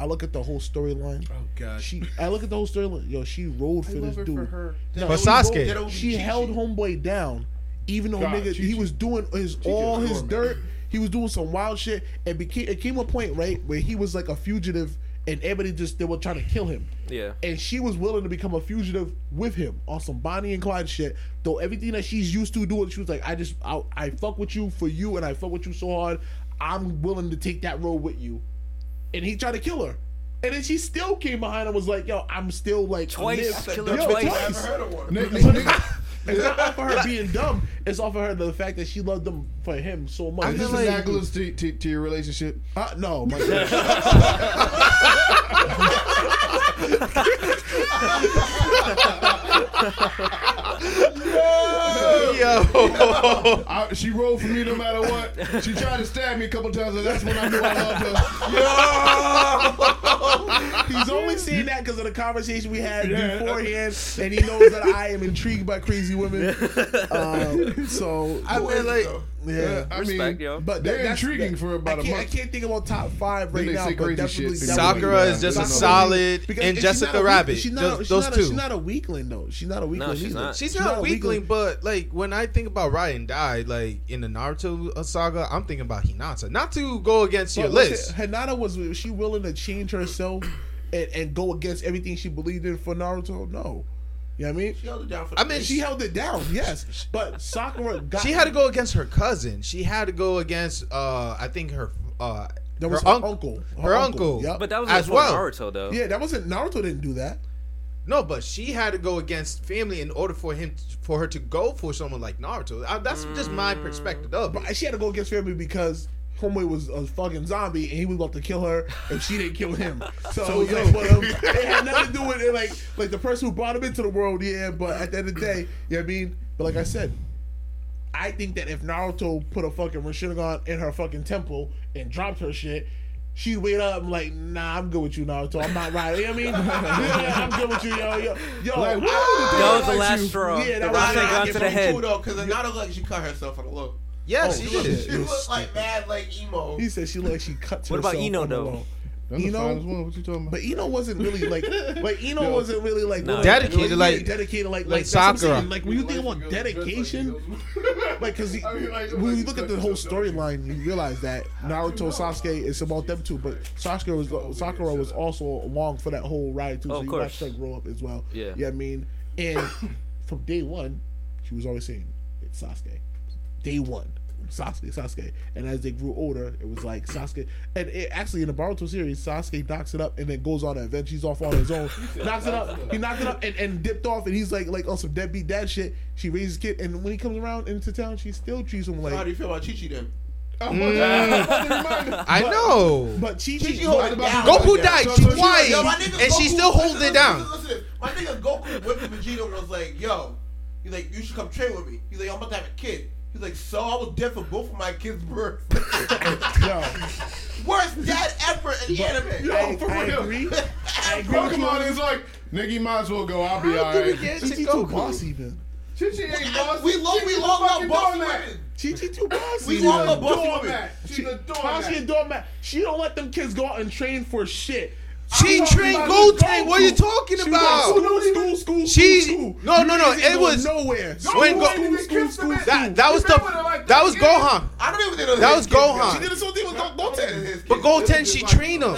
I look at the whole storyline. Oh god. Yo, she rolled for this dude. For her. No, but Sasuke. She held homeboy down, even though he was doing his dirt. He was doing some wild shit, and it came a point, right, where he was like a fugitive, and everybody they were trying to kill him. Yeah. And she was willing to become a fugitive with him on some Bonnie and Clyde shit. Though everything that she's used to doing, she was like, I fuck with you for you, and I fuck with you so hard, I'm willing to take that road with you. And he tried to kill her. And then she still came behind and was like, yo, I'm still like... Twice. I never heard of one. It's not off of her being dumb. It's off of her the fact that she loved them for him so much. Is this analogous to your relationship? No, my God. Yo. She rolled for me no matter what. She tried to stab me a couple times, and that's when I knew I loved her. Yo. He's only seen that because of the conversation we had beforehand, and he knows that I am intrigued by crazy women. So I went but they're intriguing for about a month. I can't think about top 5 right now, but definitely Sakura is just a solid, and Jessica Rabbit. Those two. She's not a weakling though. She's not a weakling. She's not a weakling. But like when I think about Rai and Dai, like in the Naruto saga, I'm thinking about Hinata. Not to go against your list. Hinata was she willing to change herself and go against everything she believed in for Naruto? No. You know what I mean? She held it down for she held it down, yes. But Sakura got... She had to go against her cousin. She had to go against, I think her... that was her uncle. Her uncle. Yep. But that was as well. Naruto, though. Yeah, that wasn't... Naruto didn't do that. No, but she had to go against family in order for her to go for someone like Naruto. That's just my perspective of it. But she had to go against family because... Homeboy was a fucking zombie, and he was about to kill her, and she didn't kill him. So it had nothing to do with it. Like the person who brought him into the world, but at the end of the day, you know what I mean? But like I said, I think that if Naruto put a fucking Rinnegan in her fucking temple and dropped her shit, she'd wait up and like, nah, I'm good with you, Naruto. I'm not riding. You know what I mean? I'm good with you, yo. Like, that was the last straw. Yeah, that was got to the head. Because Naruto like she cut herself on the low. Yeah, she did. She looked like mad, like emo. He said she looked like she cut herself. What about Eno though? Eno, what you talking about? But Eno wasn't really dedicated like Sakura. Like when you think about dedication, like because when you look at the whole storyline, you realize that Naruto, Sasuke, it's about them two. But Sakura was also along for that whole ride too. So you watched her grow up as well. Yeah, I mean, and from day one, she was always saying it's Sasuke. Day one, Sasuke. And as they grew older, it was like Sasuke. And it, actually, in the Boruto series, Sasuke knocks it up and then goes on an adventure. He's off on his own. Knocks it up. He knocked it up and dipped off. And he's like on some deadbeat dad shit. She raises kid. And when he comes around into town, she still treats him like. How do you feel about Chi-Chi then? Oh, I know. But Chi-Chi holds it down. Goku died. She's white. And she still holds it down. My nigga Goku went to Vegeta and was like, yo. He's like, you should come train with me. He's like, I'm about to have a kid. He's like, so I was dead for both of my kids' births. Yo. Worst dad ever in the anime. Yo, for real. Pokemon is like, nigga, you might as well go. I'll be all right. Chi-Chi too bossy, man. Chi-Chi ain't bossy. We love that bossy women. Chi-Chi too bossy. We love that bossy women. She's a doormat. She's a doormat. She don't let them kids go out and train for shit. She trained Goten. What are you talking about? School. No. It was nowhere. That was Gohan. I don't even think that was Gohan. She did the same thing with Goten. But Goten, she trained him.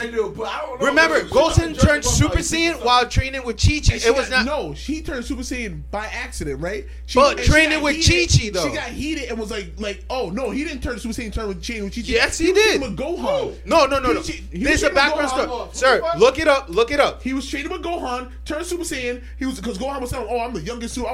Remember, Goten turned Super Saiyan while training with Chi-Chi. It was not. No, she turned Super Saiyan by accident, right? But training with Chi-Chi though. She got heated and was like, oh no, he didn't turn Super Saiyan. Turned with Chi-Chi. Yes, he did. With Gohan. No. There's a background story, sir. Look it up. He was training with Gohan, turned Super Saiyan. He was because Gohan was telling him, oh, I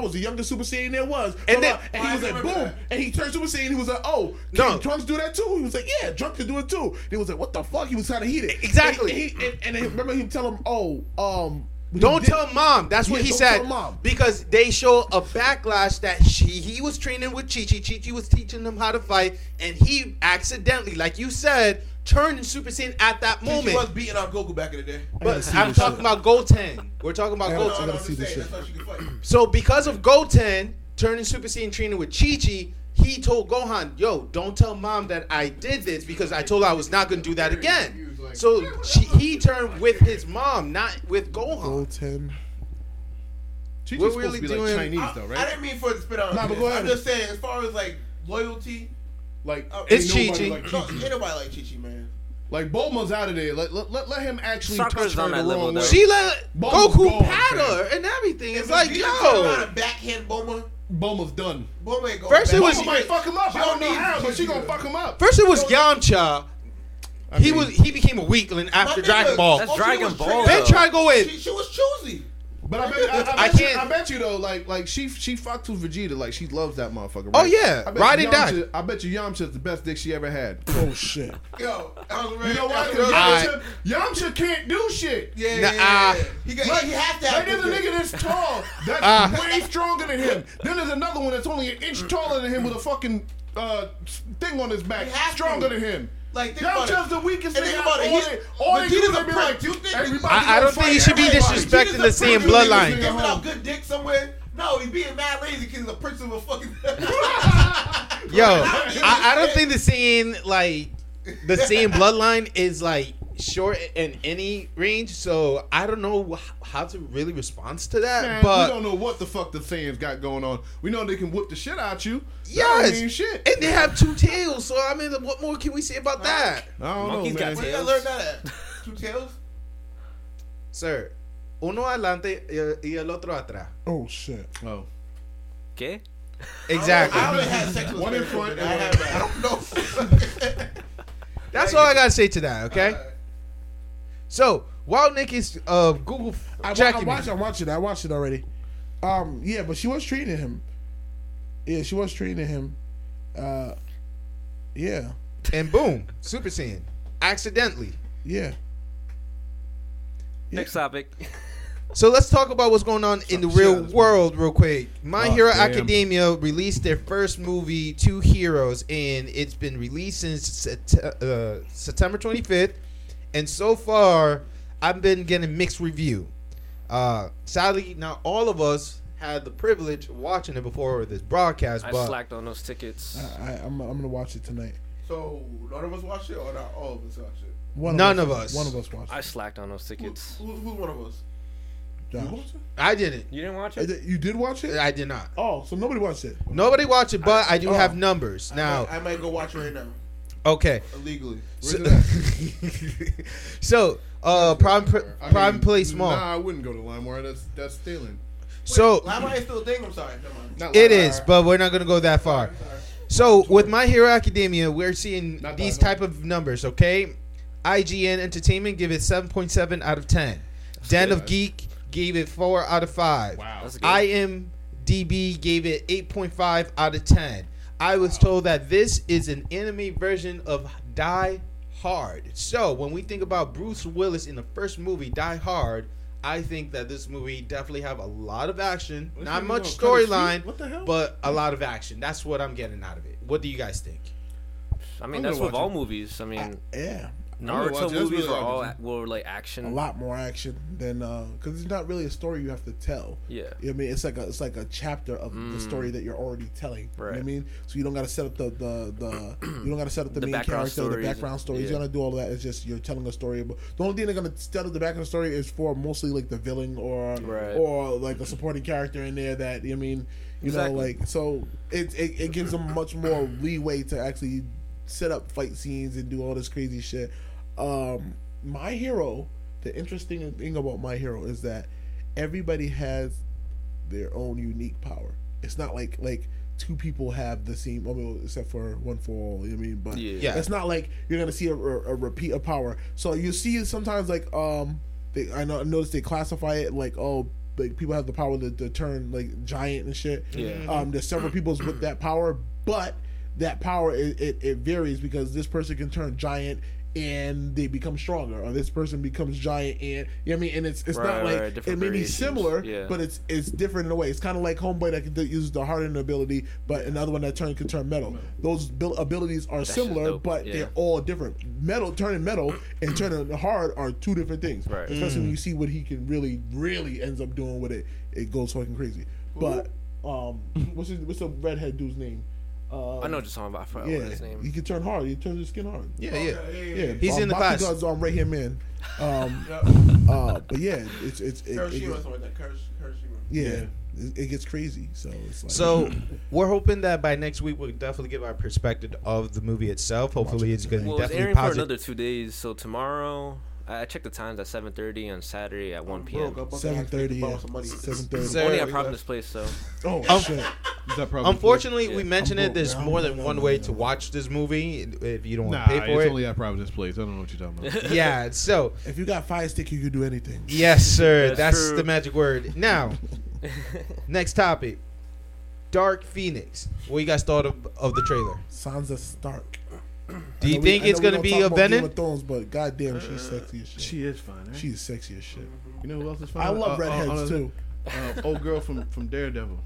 was the youngest Super Saiyan there was. And then he was like, boom. That. And he turned Super Saiyan. He was like, oh, no. Drunks do that too? He was like, yeah, drunks can do it too. And he was like, what the fuck? He was trying to heat it. Exactly. And I remember him telling him, oh, don't tell mom. That's what he said. Because they show a backlash that he was training with Chi-Chi. Chi-Chi was teaching them how to fight. And he accidentally, like you said, turned in Super Saiyan at that moment. She was beating out Goku back in the day. But I'm talking about Goten. We're talking about Goten. So because of Goten turning Super Saiyan training with Chi-Chi, he told Gohan, yo, don't tell mom that I did this because I told her I was not going to do that again. So he turned with his mom, not with Gohan. Goten. Chi-Chi's supposed to be like Chinese though, right? I didn't mean for it to spit out. Nah, but go ahead. I'm just saying, as far as like loyalty, like it's Chi-Chi. Ain't nobody like Chi-Chi, man. Like Bulma's out of there. Let him actually Sucker's touch her on that level. Way. She let Bulma's Goku pat her and everything. It's like, yo, backhand Bulma. Bulma's done. Bulma ain't going back. Bulma might fuck him up. I don't know how, but she gonna fuck him up. First it was Yamcha. He became a weakling after Dragon Ball. That's Dragon Ball. Then try to go in. She was choosy. But I bet you though, like she fucked with Vegeta, like she loves that motherfucker. Right? Oh yeah, ride and die. I bet you Yamcha's the best dick she ever had. Oh shit. Yo, I was ready. You know what? Yamcha can't do shit. Yeah. He has to. Like, there's a nigga that's tall, that's way stronger than him. Then there's another one that's only an inch taller than him with a fucking thing on his back, stronger than him. Like, Yamcha's the weakest nigga out there. I don't think he should be disrespecting the same bloodline. He's giving out good dick somewhere. No, he's being mad lazy because he's a prince of a fucking. Yo, I don't think the same bloodline is like short in any range. So I don't know how to really respond to that. Man, but we don't know what the fuck the fans got going on. We know they can whip the shit out you. Yes, I mean, shit. And they have two tails. So I mean, what more can we say about that? I don't know, man. Where did I learn that at? Two tails, sir. Uno adelante y el otro atrás. Oh shit. Oh. Okay. Exactly. I haven't had sex with one in front. I don't know. That's all I gotta say to that. Okay. So while Nick is Google checking, I watched it already. Yeah, but she was treating him. Yeah, she was treating him. Yeah. And boom, Super Saiyan, accidentally. Yeah. Next topic. So let's talk about what's going on in the real world real quick. My Hero Academia released their first movie, Two Heroes, and it's been released since September 25th. And so far, I've been getting mixed review. Sadly, not all of us had the privilege of watching it before this broadcast. I slacked on those tickets. I'm going to watch it tonight. So none of us watched it or not all of us watched it? None of us. One of us watched it. I slacked on those tickets. Who's one of us? I didn't. You didn't watch it? You did watch it? I did not. Oh, so nobody watched it. Nobody watched it, but I do have numbers. Now I might go watch it right now. Okay. Illegally. So, Prime plays small. Nah, I wouldn't go to LimeWire. That's stealing. So LimeWire is still a thing? I'm sorry. It is, but we're not going to go that far. So with My Hero Academia, we're seeing these type of numbers, okay? IGN Entertainment give it 7.7 out of 10. Den of Geek gave it 4 out of 5. Wow. IMDb gave it 8.5 out of 10. I was told that this is an anime version of Die Hard. So when we think about Bruce Willis in the first movie, Die Hard, I think that this movie definitely have a lot of action. Not much storyline, but a lot of action. That's what I'm getting out of it. What do you guys think? I mean, that's with all movies. I mean, yeah. Naruto movies were all like action. A lot more action than because it's not really a story you have to tell. Yeah, you know what I mean, it's like a chapter of the story that you're already telling. Right. You know what I mean, so you don't got to set up the you don't got to set up the main character, the background story. Yeah. You're gonna do all that. It's just you're telling a story. But the only thing they're gonna set up the background story is for mostly like the villain or like a supporting character in there that you know what I mean know like so it gives them much more leeway to actually set up fight scenes and do all this crazy shit. My Hero, the interesting thing about My Hero is that everybody has their own unique power. It's not like two people have the same, I mean, except for One for All, you know what I mean? But yeah. It's not like you're going to see a repeat of power. So you see sometimes like, I noticed they classify it like, oh, like people have the power to turn like giant and shit. Yeah. There's several peoples with that power, but that power, it varies because this person can turn giant and they become stronger, or this person becomes giant and you know what I mean, and it's right, not like right, it may be similar, yeah. But it's different in a way. It's kind of like Homeboy that uses the hardened ability, but another one that can turn metal. Those abilities are similar, but they're all different. Metal turning metal and turning hard are two different things. Right. Especially when you see what he can really, really ends up doing with it, it goes fucking crazy. But what's the redhead dude's name? I know what you're talking about. I forgot what his name. He can turn hard. He turns his skin hard. Yeah. He's in the class. Bakugan's on right hand man. But yeah, it's Kirishima, something like that. Yeah. It gets crazy. So it's like, so we're hoping that by next week we'll definitely give our perspective of the movie itself. Hopefully it's going to be definitely positive. It's airing for another 2 days. So tomorrow, I checked the times at 7:30 on Saturday at 1 p.m. 7:30. 7:30. Only at Providence Place, so. Oh shit! Unfortunately, we mentioned there's more than one way to watch this movie if you don't want to pay for it. It's only at Providence Place. I don't know what you're talking about. Yeah, so if you got Fire Stick, you can do anything. Yes, sir. That's the magic word. Now, next topic: Dark Phoenix. What you guys thought of the trailer? Sansa Stark. Do you think it's gonna be a Venom? Game of Thrones, but goddamn, she's sexy as shit. She is fine. Right? She's sexy as shit. You know who else is fine? I love redheads too. Old girl from Daredevil.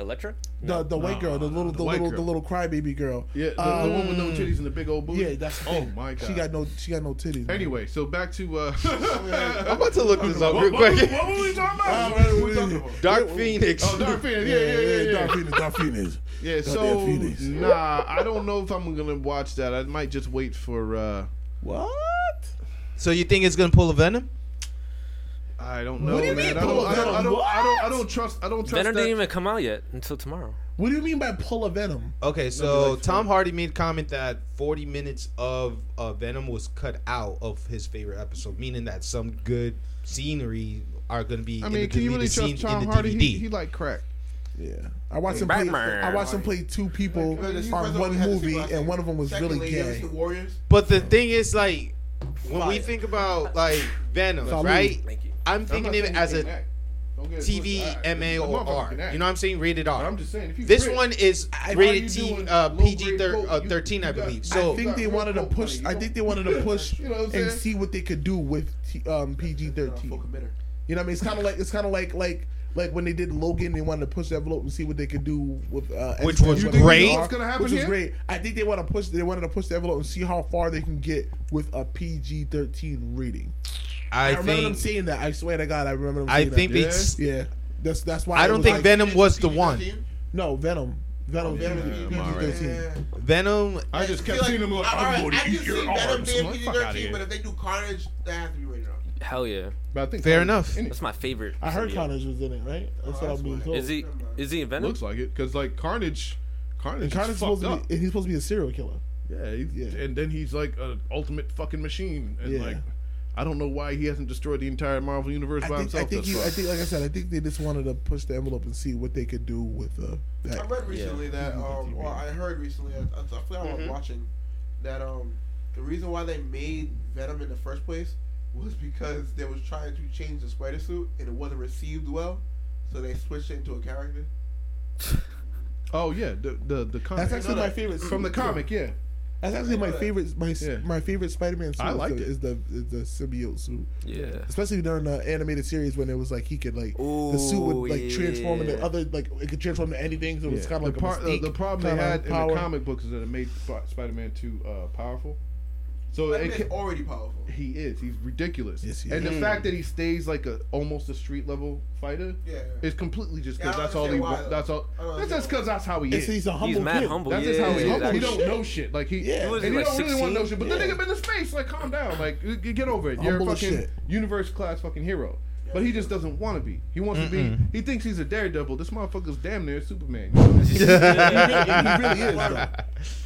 Elektra? The white girl, the little crybaby girl. Yeah, the one with no titties and the big old booty. Yeah, that's the thing. Oh my god. She got no titties. Anyway, so back to I'm about to look this up real quick. What were we talking about? Dark Phoenix. Oh, Dark Phoenix. Yeah. Dark Phoenix. Yeah, so Phoenix. Nah, I don't know if I'm gonna watch that. I might just wait for what? So you think it's gonna pull a Venom? I don't know, man. I don't trust Venom didn't even come out yet until tomorrow. What do you mean by pull a Venom? Okay, so Tom Hardy made a comment that 40 minutes of Venom was cut out of his favorite episode, meaning that some good scenery are going to be can you really trust Tom Hardy? He like crack. Yeah. I watched him play two people on one movie, and one of them was really gay. But the thing is, like, when we think about, like, Venom, right? I'm thinking of it as a TV, MA, or R. You know what I'm saying? Rated R. I'm just saying, this one is rated PG-13, I believe. So I think they wanted to push and see what they could do with PG-13. You know what I mean? It's kind of like Like when they did Logan, they wanted to push the envelope and see what they could do with which was great. Which was great. I think they wanted to push the envelope and see how far they can get with a PG-13 rating. I remember them saying that. I swear to God, I remember them saying that. I think that's why. I don't think Venom was the one. No, Venom PG-13. Venom. I just kept seeing them. I'm going to eat your arms. Venom being PG-13, but if they do Carnage, that has to be rated R. Hell yeah! But I think fair enough. That's my favorite. I heard Carnage was in it, right? That's what I'm being told. Is he in Venom? Looks like it, because like Carnage is fucked up. He's supposed to be a serial killer. Yeah, and then he's like an ultimate fucking machine, and like I don't know why he hasn't destroyed the entire Marvel universe by himself. I think they just wanted to push the envelope and see what they could do with that. I read recently that, or I heard recently, I forgot what I was watching, that the reason why they made Venom in the first place was because they was trying to change the spider suit and it wasn't received well, so they switched it into a character. Oh yeah, the comic. That's actually my favorite from the comic. Yeah, that's actually my favorite Spider-Man suit. I like it. Is the symbiote suit. Yeah, especially during the animated series when it was like he could like the suit would like transform into other like it could transform into anything. So it was kind of like the problem they had in the comic books is that it made Spider-Man too powerful. So Spider-Man's already powerful. He is. He's ridiculous. Yes, he is. And the fact that he stays like almost a street level fighter is completely just because that's all he wants. That's just because that's how he is. He's a humble kid. He's mad humble. That's just how he is. He don't know shit. Like he don't really want to know shit. But the nigga been in space. Like calm down. Like get over it. You're a fucking universe class fucking hero. But he just doesn't want to be. He wants to be. He thinks he's a daredevil. This motherfucker's damn near Superman.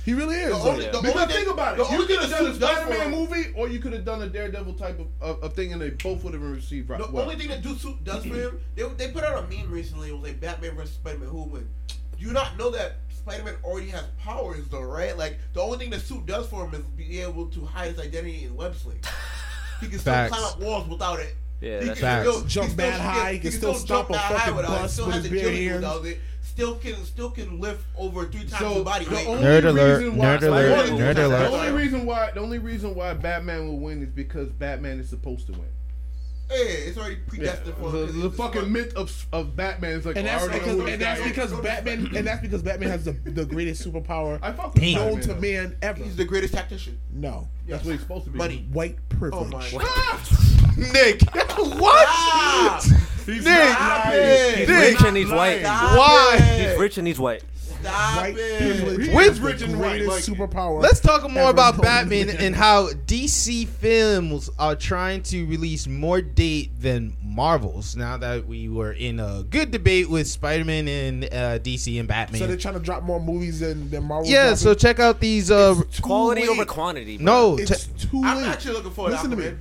He really is. Because think about it. You could have done a Spider-Man movie, or you could have done a Daredevil type of thing, and they both would have received right. The only thing that suit does for him, they put out a meme recently. It was like Batman versus Spider-Man. Who would win? Do you not know that Spider-Man already has powers, though, right? Like the only thing the suit does for him is be able to hide his identity in web slings. He can still climb up walls without it. Yeah, he can still jump that high. He can still stop a fucking bus with his bare hands. Still can lift over 3 times the body weight. Nerd alert. The only reason why Batman will win is because Batman is supposed to win. Yeah, it's already predestined for him. The fucking myth of Batman is like, and that's because Batman has the greatest superpower known to man ever. He's the greatest tactician. No, that's what he's supposed to be. Money, white privilege. Nick, what? Ah, he's Nick, rich and he's white. Why? He's rich and he's white. Stop it. With rich and white superpower. Let's talk more about Batman and how DC films are trying to release more date than Marvel's. Now that we were in a good debate with Spider-Man and DC and Batman, so they're trying to drop more movies than Marvel. Yeah, dropping. So check out these quality over quantity. Bro. No, it's too late. I'm actually looking for it. Listen to me.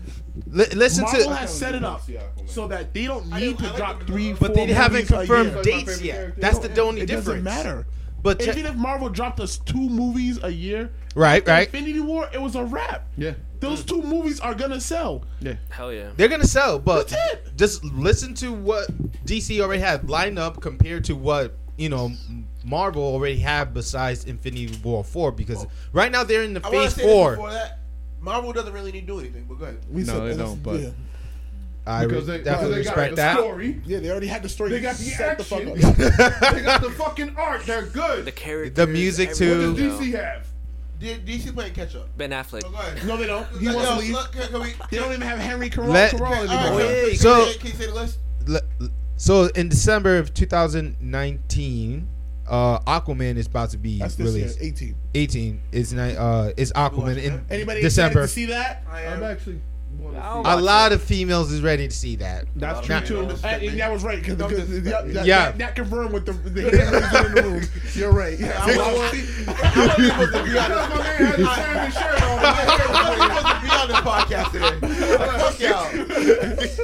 Listen Marvel has set it up so that they don't need to drop 3, 4 but they haven't confirmed dates yet. That's the only difference. It doesn't matter. But even if Marvel dropped us 2 movies a year, right, Infinity War, it was a wrap. Yeah, those 2 movies are gonna sell. Yeah, hell yeah, they're gonna sell. But that's it. Just listen to what DC already had lined up compared to what Marvel already had besides Infinity War 4, because right now they're in the phase 4. Marvel doesn't really need to do anything, but go ahead. But I definitely respect that. Story. Yeah, they already had the story. They got the action. They got the fucking art. They're good. The characters. The music, too. What does DC have? DC playing catch-up. Ben Affleck. Oh, no, they don't. He wants to leave. They don't even have Henry Cavill anymore. Right, can you say the list? So, in December of 2019... Aquaman is about to be released. 18 is Aquaman in Anybody December. To see that? I'm actually. A lot of females is ready to see that. That's true too. And that was right that confirmed with the hands in the room. You're right. Yeah, I was supposed to be on this podcast today.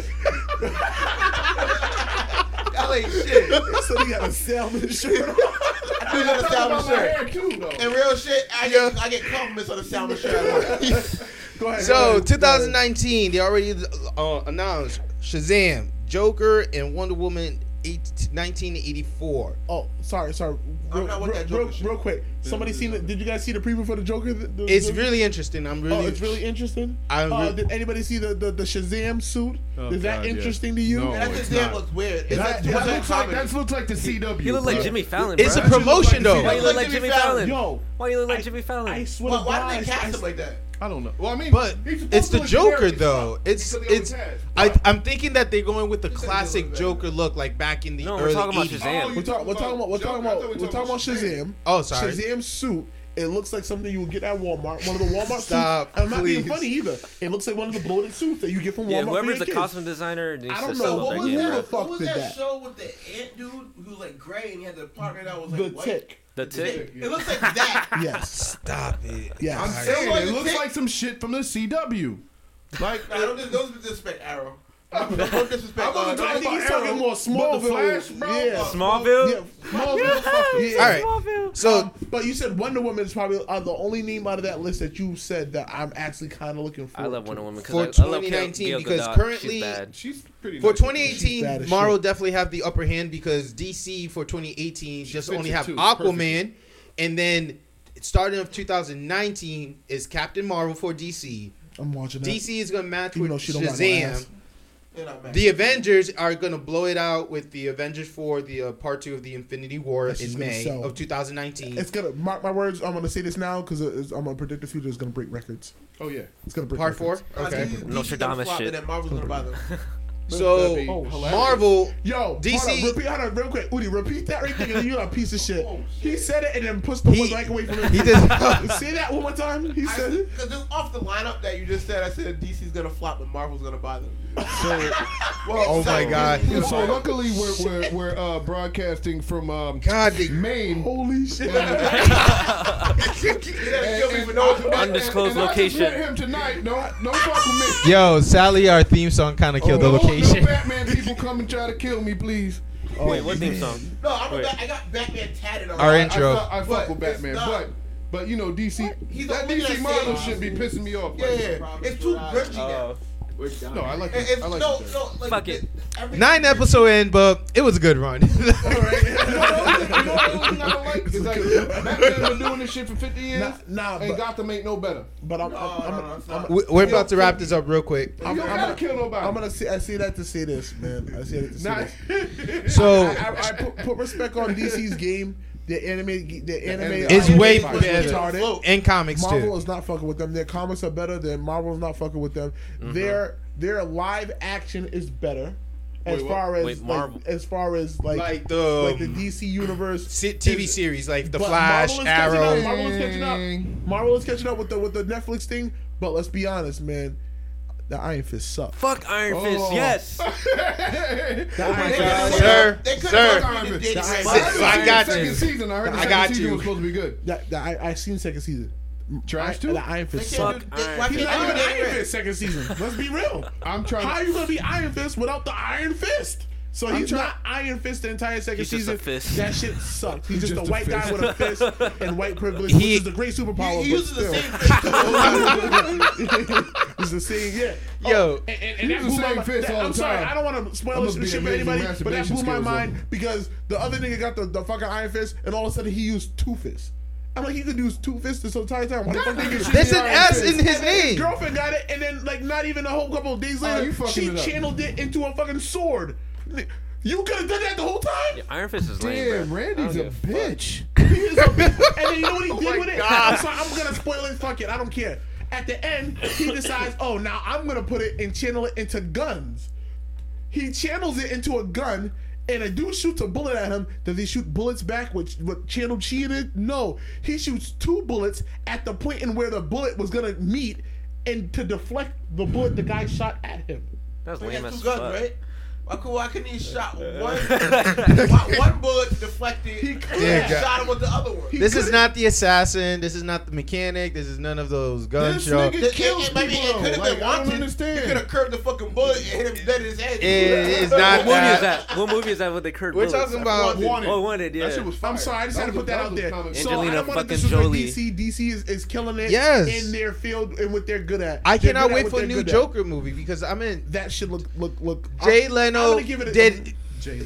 Like shit. So he got a salmon shirt on. I got a salmon shirt. Too, and real shit, I get compliments on the salmon shirt. Go ahead. So, 2019, they already announced Shazam, Joker, and Wonder Woman 1984. Oh, sorry. Real quick. Somebody seen it? Did you guys see the preview for the Joker? It's really interesting. It's really interesting. Did anybody see the Shazam suit? Oh, is that interesting to you? No, that Shazam looks weird. That looks like the CW. He looks like Jimmy Fallon. It's a promotion though. Why you look like Jimmy Fallon? Yo, why you look like Jimmy Fallon? I swear to God, why did they cast him like that? I don't know. Well, I mean, but it's the Joker though. It's. I'm thinking that they're going with the classic Joker look, like back in the early 80s. We're talking about Shazam. Oh, sorry. Shazam suit. It looks like something you would get at Walmart. One of the Walmart suits. I'm not being funny either. It looks like one of the bloated suits that you get from Walmart. Yeah, whoever's the costume designer. I don't know. What was that show with the ant dude who was like gray and he had the partner that was like white? The Tick. It looks like that. Yes. Stop it. Yeah. I'm saying it looks like some shit from the CW. Like, I don't disrespect Arrow. I think he's talking more Smallville. Yeah, Smallville. Yeah, Smallville. Yeah. All right. Smallville. So, but you said Wonder Woman is probably the only name out of that list that you said that I'm actually kind of looking for. I love Wonder Woman for 2019 because currently she's pretty. For 2018, Marvel definitely have the upper hand because DC for 2018 just only have Aquaman, and then starting of 2019 is Captain Marvel for DC. I'm watching that. DC is gonna match with Shazam. The Avengers are going to blow it out with the Avengers for the part 2 of the Infinity War in May of 2019. It's going to, mark my words, I'm going to say this now because I'm going to predict the future is going to break records. Oh, yeah. It's going to break part records. Part 4? Okay. Nostradamus shit. And Marvel's going to buy them. So, Marvel, yo, DC. Hold on, real quick. Ooide, repeat that right there. You're a piece of shit. Oh, shit. He said it and then pushed the one mic away from him. He just say that one more time. He said it. Because just off the lineup that you just said, I said DC's going to flop and Marvel's going to buy them. So, my God. So, luckily, we're broadcasting from Maine. Holy shit. Undisclosed location. I him tonight. No fuck with me. Yo, Sally, our theme song kind of killed the location. No Batman people come and try to kill me, please. Wait, what theme song? No, I got Batman tatted on. Our intro. I fuck with Batman, but you know DC. That DC model should be pissing me off. Yeah. It's too grungy now. No, I like it. Fuck it. 9 episode in, but it was a good run. All right. You know what I don't like? It's like Batman's been doing this shit for 50 years, and Gotham ain't no better. But we're about to wrap this up real quick. I'm gonna kill nobody. I say that to say this, man. I say that to say this. So I put respect on DC's game. The anime is way better. And comics too. Marvel is not fucking with them. Their comics are better. Their Marvel's not fucking with them. Mm-hmm. Their live action is better. As far as the DC universe TV series like The Flash, Arrow. Marvel is catching up with the Netflix thing. But let's be honest, man. The Iron Fist sucks. Fuck Iron Fist, yes. Sir. I got you. I got you. It was supposed to be good. I seen second season. Trash too? The Iron Fist sucks. He's not even Iron Fist second season. Let's be real. How are you going to be Iron Fist without the Iron Fist? So he's not Iron Fist the entire second season. That shit sucks. He's just a white guy with a fist and white privilege, which is a great superpower. He uses the same fist. It's the same, yeah. Yo, and that blew my fist all the time. I'm sorry, I don't want to spoil this shit for anybody, but that blew my mind because the other nigga got the fucking Iron Fist, and all of a sudden he used two fists. I'm like, he could use two fists this entire time. There's an S in his name. Girlfriend got it, and then like not even a whole couple of days later, she channeled it into a fucking sword. You could have done that the whole time? Yeah, Iron Fist is lame. Damn, Randy's a bitch. He is a bitch. And then you know what he did with it? I'm going to spoil it. Fuck it. I don't care. At the end, he decides, now I'm going to put it and channel it into guns. He channels it into a gun, and a dude shoots a bullet at him. Does he shoot bullets back with channeled chi in it? No. He shoots two bullets at the point in where the bullet was going to meet, and to deflect the bullet the guy shot at him. That's lame as fuck, right? Why couldn't he shot one bullet deflected? He could have shot him with the other one. This is not the assassin. This is not the mechanic. This is none of those gun shows. This nigga kills people. It could have been wanted. I don't understand. He could have curved the fucking bullet and hit him dead in his head. It's not that. What movie is that with the curved bullet? We're talking about Wanted. Oh, Wanted, yeah. That shit was fire. I'm sorry. I just had to put that out there. Angelina fucking Jolie. DC is killing it in their field and what they're good at. I cannot wait for a new Joker movie because I'm in. That shit look. Jay Leno. Jared Leto. Joker?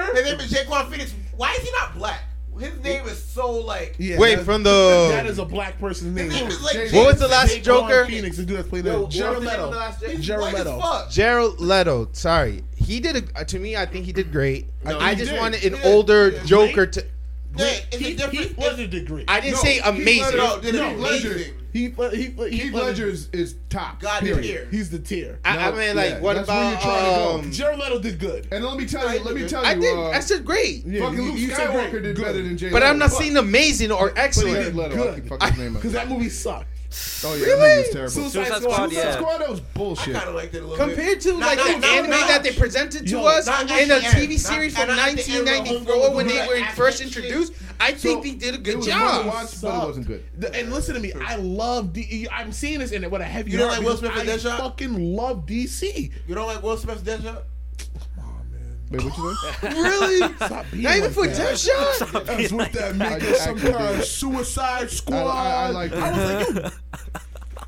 His name is Jaquan Phoenix. Why is he not black? His name is so like. Yeah, that is a black person's name. What was the last Jaquan Joker? Phoenix, the dude that played that. Jared Leto. Jared Leto. Sorry, he did. To me, I think he did great. I just wanted an older Joker to. He was a degree. I didn't say amazing. Amazing. Heath Ledger is top. God tier. He's the tier. What about Jared Leto did good. And let me tell you, I said great. Yeah, fucking Luke Skywalker did better than Jared Leto. But I'm not saying amazing or excellent. He did good. Because that movie sucked. Oh yeah, really? That movie was terrible. Suicide Squad, that was bullshit. I kind of liked it a little bit compared to the anime that they presented to us in a TV series from 1994 when they were first introduced. I think they did a good job. But it wasn't good. And listen to me, I love DC. I'm seeing this in it with a heavy heart. You don't like Will Smith for Deadshot? I fucking love DC. You don't like Will Smith for Deadshot? Wait, what you said? Really? Stop being not even like for Deadshot? I was with that nigga some kind of Suicide Squad. I like that. I was like,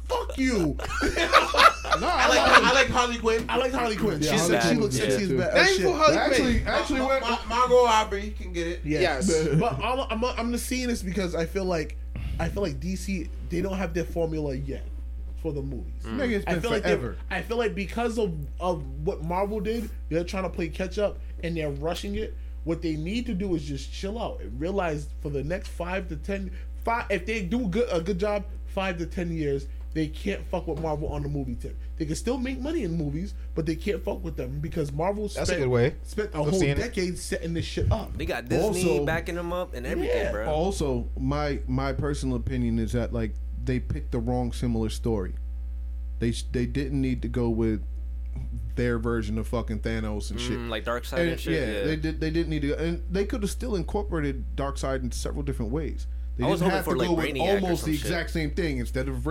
fuck you. I like Harley Quinn. I like Harley Quinn. Yeah, she looks like she's bad. Thank you, Harley Quinn. Actually, Margot Aubrey, you can get it. Yes. But I'm just seeing this because I feel like DC, they don't have their formula yet for the movies. It's been forever. I feel like because of what Marvel did, they're trying to play catch up and they're rushing it. What they need to do is just chill out and realize for the next 5 to 10, if they do a good job, 5 to 10 years, they can't fuck with Marvel on the movie tip. They can still make money in movies, but they can't fuck with them because Marvel spent a whole decade setting this shit up. They got Disney also backing them up and everything, bro. Also, my personal opinion is that they picked the wrong similar story. They didn't need to go with their version of fucking Thanos and shit, like Darkseid and shit. Yeah, they didn't need to, and they could have still incorporated Darkseid in several different ways. They didn't have to go with almost the exact same thing. Instead of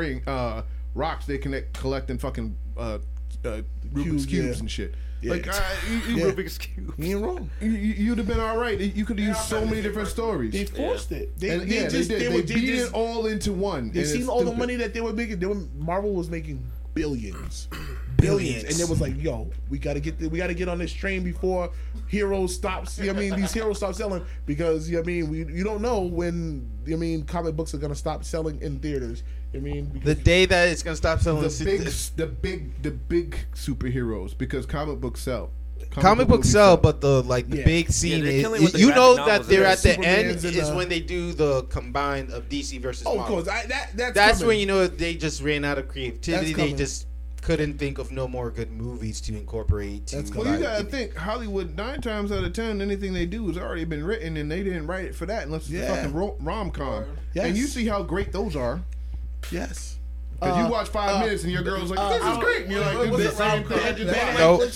rocks, they collecting fucking Rubik's cubes and shit. Yeah. Rubik's cubes. You ain't wrong. You'd have been all right. You could have used so many different stories. They forced it. They beat it all into one. They seen all the money that they were making. Marvel was making billions, and it was like, yo, we gotta get on this train before heroes stop. These heroes stop selling because you don't know when comic books are gonna stop selling in theaters. The day that it's gonna stop selling, the big superheroes, because comic books sell. Comic books sell, but the big scene is that they're at the end is when they do the combined of DC versus Marvel. Of course, that's when they just ran out of creativity. They just couldn't think of no more good movies to incorporate. You gotta think Hollywood 9 times out of 10, anything they do has already been written, and they didn't write it for that unless it's a fucking rom-com. Yes. And you see how great those are. Yes. Because you watch 5 minutes and your girl's like, this is great. And you're like, this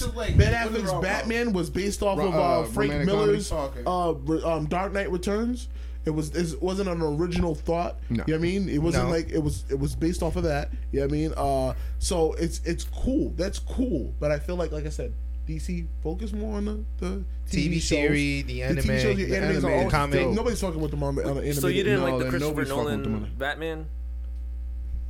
is Ben Affleck's Batman was based off of Frank Miller's Dark Knight Returns. It wasn't an original thought. No. You know what I mean? It wasn't it was based off of that. You know what I mean? So it's cool. That's cool. But I feel like I said, DC, focus more on the TV series, the anime, the comic. Nobody's talking with them on the anime. So you didn't like the Christopher Nolan Batman?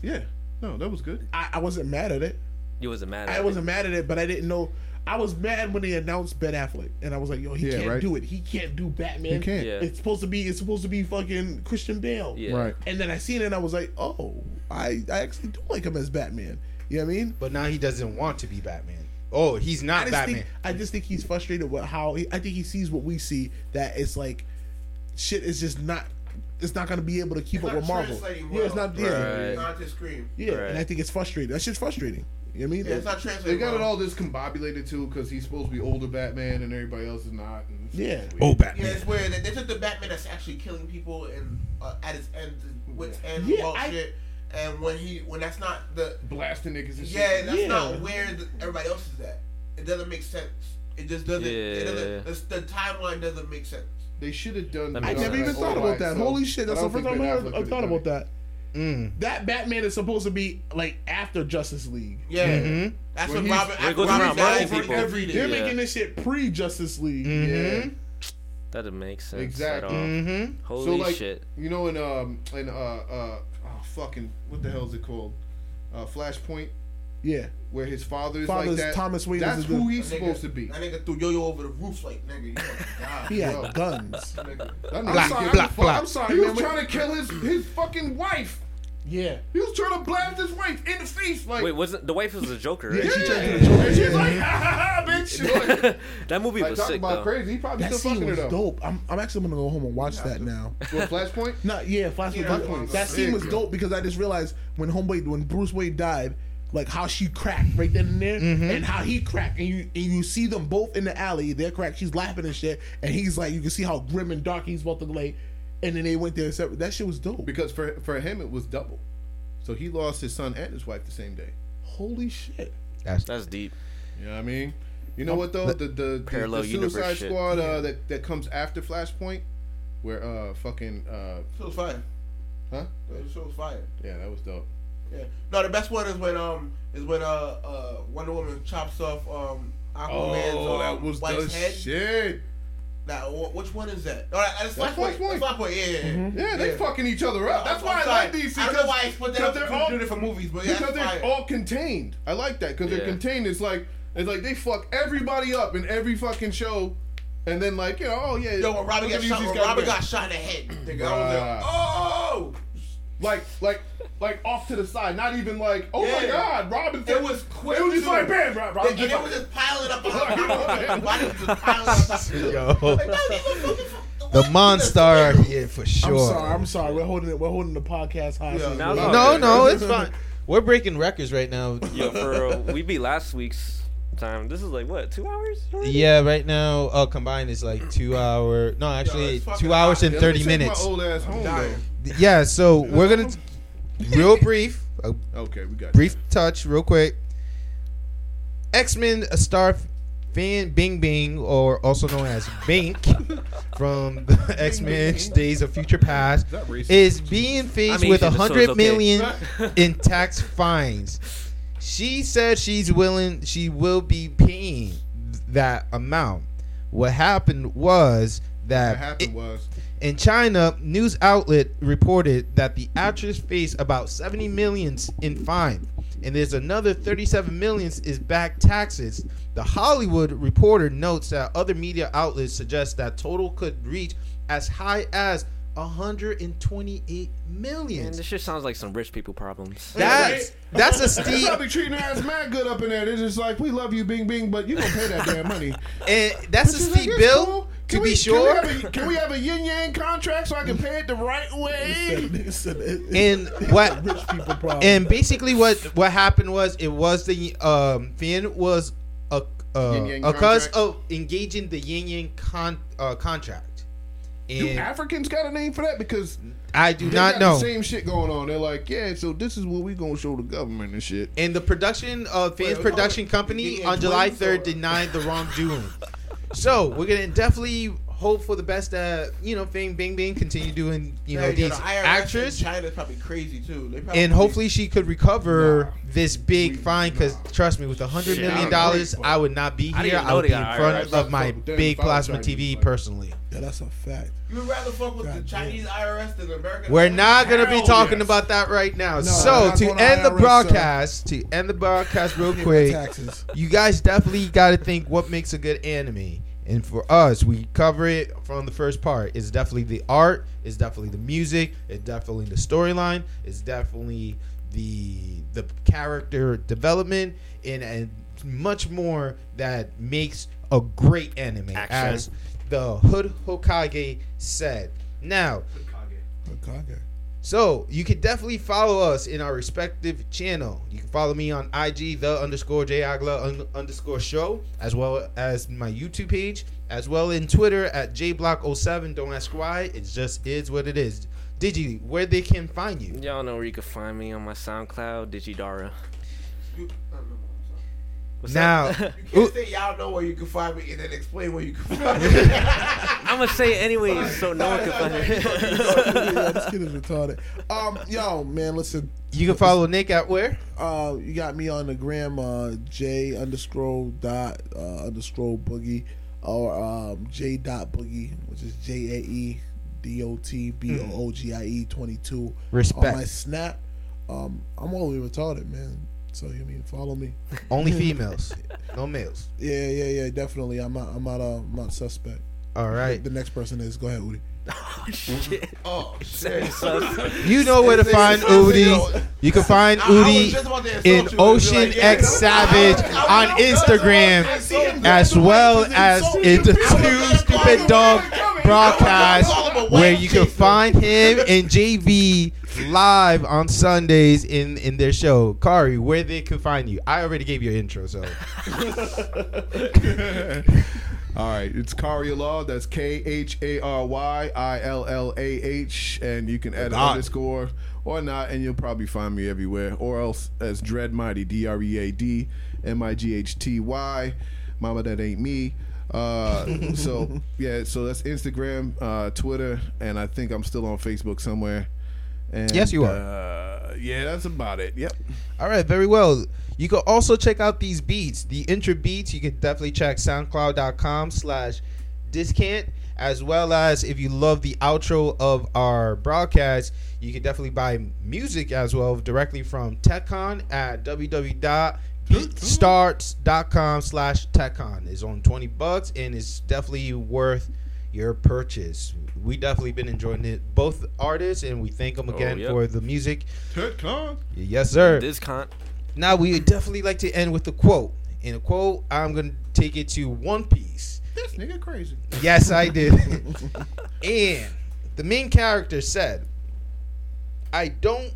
Yeah. No, that was good. I wasn't mad at it. You wasn't mad at it? I wasn't mad at it, but I didn't know. I was mad when they announced Ben Affleck, and I was like, yo, he can't do it. He can't do Batman. He can't. Yeah. It's supposed to be fucking Christian Bale. Yeah. Right. And then I seen it, and I was like, oh, I actually do like him as Batman. You know what I mean? But now he doesn't want to be Batman. Oh, he's not Batman. I just think he's frustrated with how I think he sees what we see, that it's like shit is just not. It's not going to be able to keep up with Marvel. It's not there. It's not to Scream. Yeah, and I think it's frustrating. That shit's frustrating. You know what I mean? Yeah, it's not translated. They got it all discombobulated too, because he's supposed to be older Batman and everybody else is not. Old Batman. Yeah, it's weird. They took the Batman that's actually killing people and at his end with end shit, and when that's not the blasting niggas and shit. Yeah, that's not where everybody else is at. It doesn't make sense. It just doesn't. Yeah. The timeline doesn't make sense. They should have done. I never even thought about that. Holy shit! That's the first time I thought about that. That Batman is supposed to be like after Justice League. Yeah, that's when Robin dies for every day. They're making this shit pre Justice League. Mm-hmm. Yeah, that doesn't make sense. Exactly. At all. Mm-hmm. Holy shit! You know, fucking what the hell is it called? Flashpoint. Yeah, where his father's like that. Thomas Wayne. That's who he's supposed to be. That nigga threw yo-yo over the roof like, nigga, you know, God, he had guns. I'm sorry, he was trying to kill his fucking wife. Yeah, he was trying to blast his wife in the face. Like, wait, wasn't the wife was a Joker? Right? Yeah, she turned into a Joker. And she's like, ha ha ha, bitch. Like, that movie was sick. About crazy. He probably still fucking it up. Dope. I'm actually gonna go home and watch that now. What, Flashpoint? Flashpoint. That scene was dope because I just realized when Bruce Wayne died. Like how she cracked right then and there, and how he cracked, and you see them both in the alley. They're cracked. She's laughing and shit, and he's like, you can see how grim and dark he's about to be. Like, and then they went there. That shit was dope because for him it was double. So he lost his son and his wife the same day. Holy shit. That's deep. You know what I mean? You know what though? The Suicide Squad that comes after Flashpoint, where It was fire. Huh? It was fire. Yeah, that was dope. Yeah. No, the best one is when Wonder Woman chops off Aquaman's that was wife's head. Shit. Now, which one is that? No, that's Flashpoint. Flashpoint, yeah. Mm-hmm. Yeah, they fucking each other up. That's why I like these. I don't know why I put that up to two different movies, but yeah, because they're all contained. I like that, because they're contained. It's like they fuck everybody up in every fucking show, and then like, you know, when Robin got shot in the head, nigga, I was like, Like off to the side, not even like, my God, Robin. It was quick. It was just like, bam, Robin. And it was just piling up. The monster here for sure. I'm sorry. We're holding the podcast high. Yeah. No, it's fine. We're breaking records right now. Yo, for real, we beat last week's time. This is like what, 2 hours? Already? Yeah, right now, combined is like 2 hours. No, actually, 2 hours and 30 minutes. My old ass home, yeah, so we're gonna. Real brief. Okay, we got brief that. Touch, real quick. X-Men star Fan Bingbing, or also known as Bink, from the X-Men Days of Future Past, is being faced with $100 million in tax fines. She said she will be paying that amount. What happened was, in China, news outlet reported that the actress faced about $70 million in fine, and there's another $37 million is back taxes. The Hollywood Reporter notes that other media outlets suggest that total could reach as high as $128 million. Man, this just sounds like some rich people problems. That's a steep. They're probably treating her ass mad good up in there. They're just like, we love you, Bing Bing, but you gonna pay that damn money. And that's a steep bill. Cool. To be sure. Can we have a yin-yang contract so I can pay it the right way? And basically what happened was, it was the Finn was because of engaging the yin-yang contract. And do Africans got a name for that? Because I do not know. The same shit going on. They're like, yeah, so this is what we gonna show the government and shit. And the production of Finn's production company on July 3rd denied the wrongdoing. So we're gonna definitely hope for the best that Fan Bingbing continue doing these actors. China's probably crazy too. Hopefully she could recover this big fine, because trust me, with $100 million, I would not be here. I would be in front of my big plasma TV personally. Yeah, that's a fact. You would rather fuck with the Chinese IRS than the American. We're not gonna be talking about that right now. So to end the broadcast real quick, you guys definitely gotta think what makes a good anime. And for us, we cover it from the first part. It's definitely the art. It's definitely the music. It's definitely the storyline. It's definitely the character development and much more that makes a great anime. Action. As the Hood Hokage said. Now, Hokage. So you can definitely follow us in our respective channel. You can follow me on IG, _JAgla_show, as well as my YouTube page, as well in Twitter at JBlock07. Don't ask why. It just is what it is. Digi, where they can find you? Y'all know where you can find me on my SoundCloud, Digidara. Now, you can't say y'all know where you can find me and then explain where you can find me. I'm going to say it anyway so no one can find me. This kid is retarded. Yo, man, listen. You can follow Nick at where? You got me on the gram, J_dot_boogie or J.boogie, which is JAEDOTBOOGIE22. Respect. On my snap, I'm always retarded, man. So you mean follow me? Only females, no males. Yeah, definitely. I'm not suspect. All right. The next person is. Go ahead, Ooide. Oh shit! Oh shit! You know where to find Ooide. You can find Ooide in Ocean X Savage on Instagram, as well as in the Two Stupid Dog broadcast, where you can find him and JV live on Sundays in their show. Khary, where they can find you? I already gave you an intro, so. All right, it's Khary Law. That's Khary Llah, and you can add an underscore or not, and you'll probably find me everywhere. Or else as Dread Mighty, DreadMighty. Mama, that ain't me. So yeah, so that's Instagram, Twitter, and I think I'm still on Facebook somewhere. And, yes, you are. Yeah, that's about it. Yep. All right, very well. You can also check out these beats, the intro beats. You can definitely check soundcloud.com/discant, as well as if you love the outro of our broadcast, you can definitely buy music as well directly from TechCon at www.starts.com/TechCon. It's on $20 and it's definitely worth your purchase. We definitely been enjoying it, both artists, and we thank them again for the music. TechCon. Yes, sir. Discount. Now we would definitely like to end with a quote. In a quote, I'm gonna take it to One Piece. This nigga crazy. Yes, I did. And the main character said, "I don't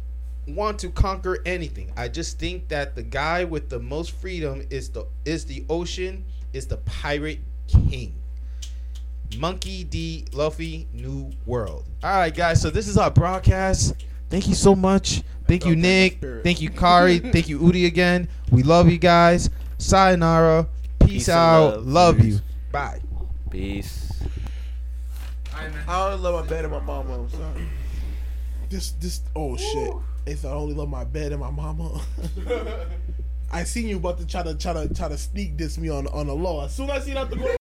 want to conquer anything. I just think that the guy with the most freedom is the ocean, is the pirate king." Monkey D. Luffy, New World. All right, guys. So this is our broadcast. Thank you so much. Thank you, Nick. Thank you, Khary. Thank you, Ooide again. We love you guys. Sayonara. Peace out. Love you. Bye. Peace. I only love my bed and my mama. I'm sorry. This. Oh shit. If I only love my bed and my mama. I seen you about to try to sneak diss me on the law. As soon as I seen out the court.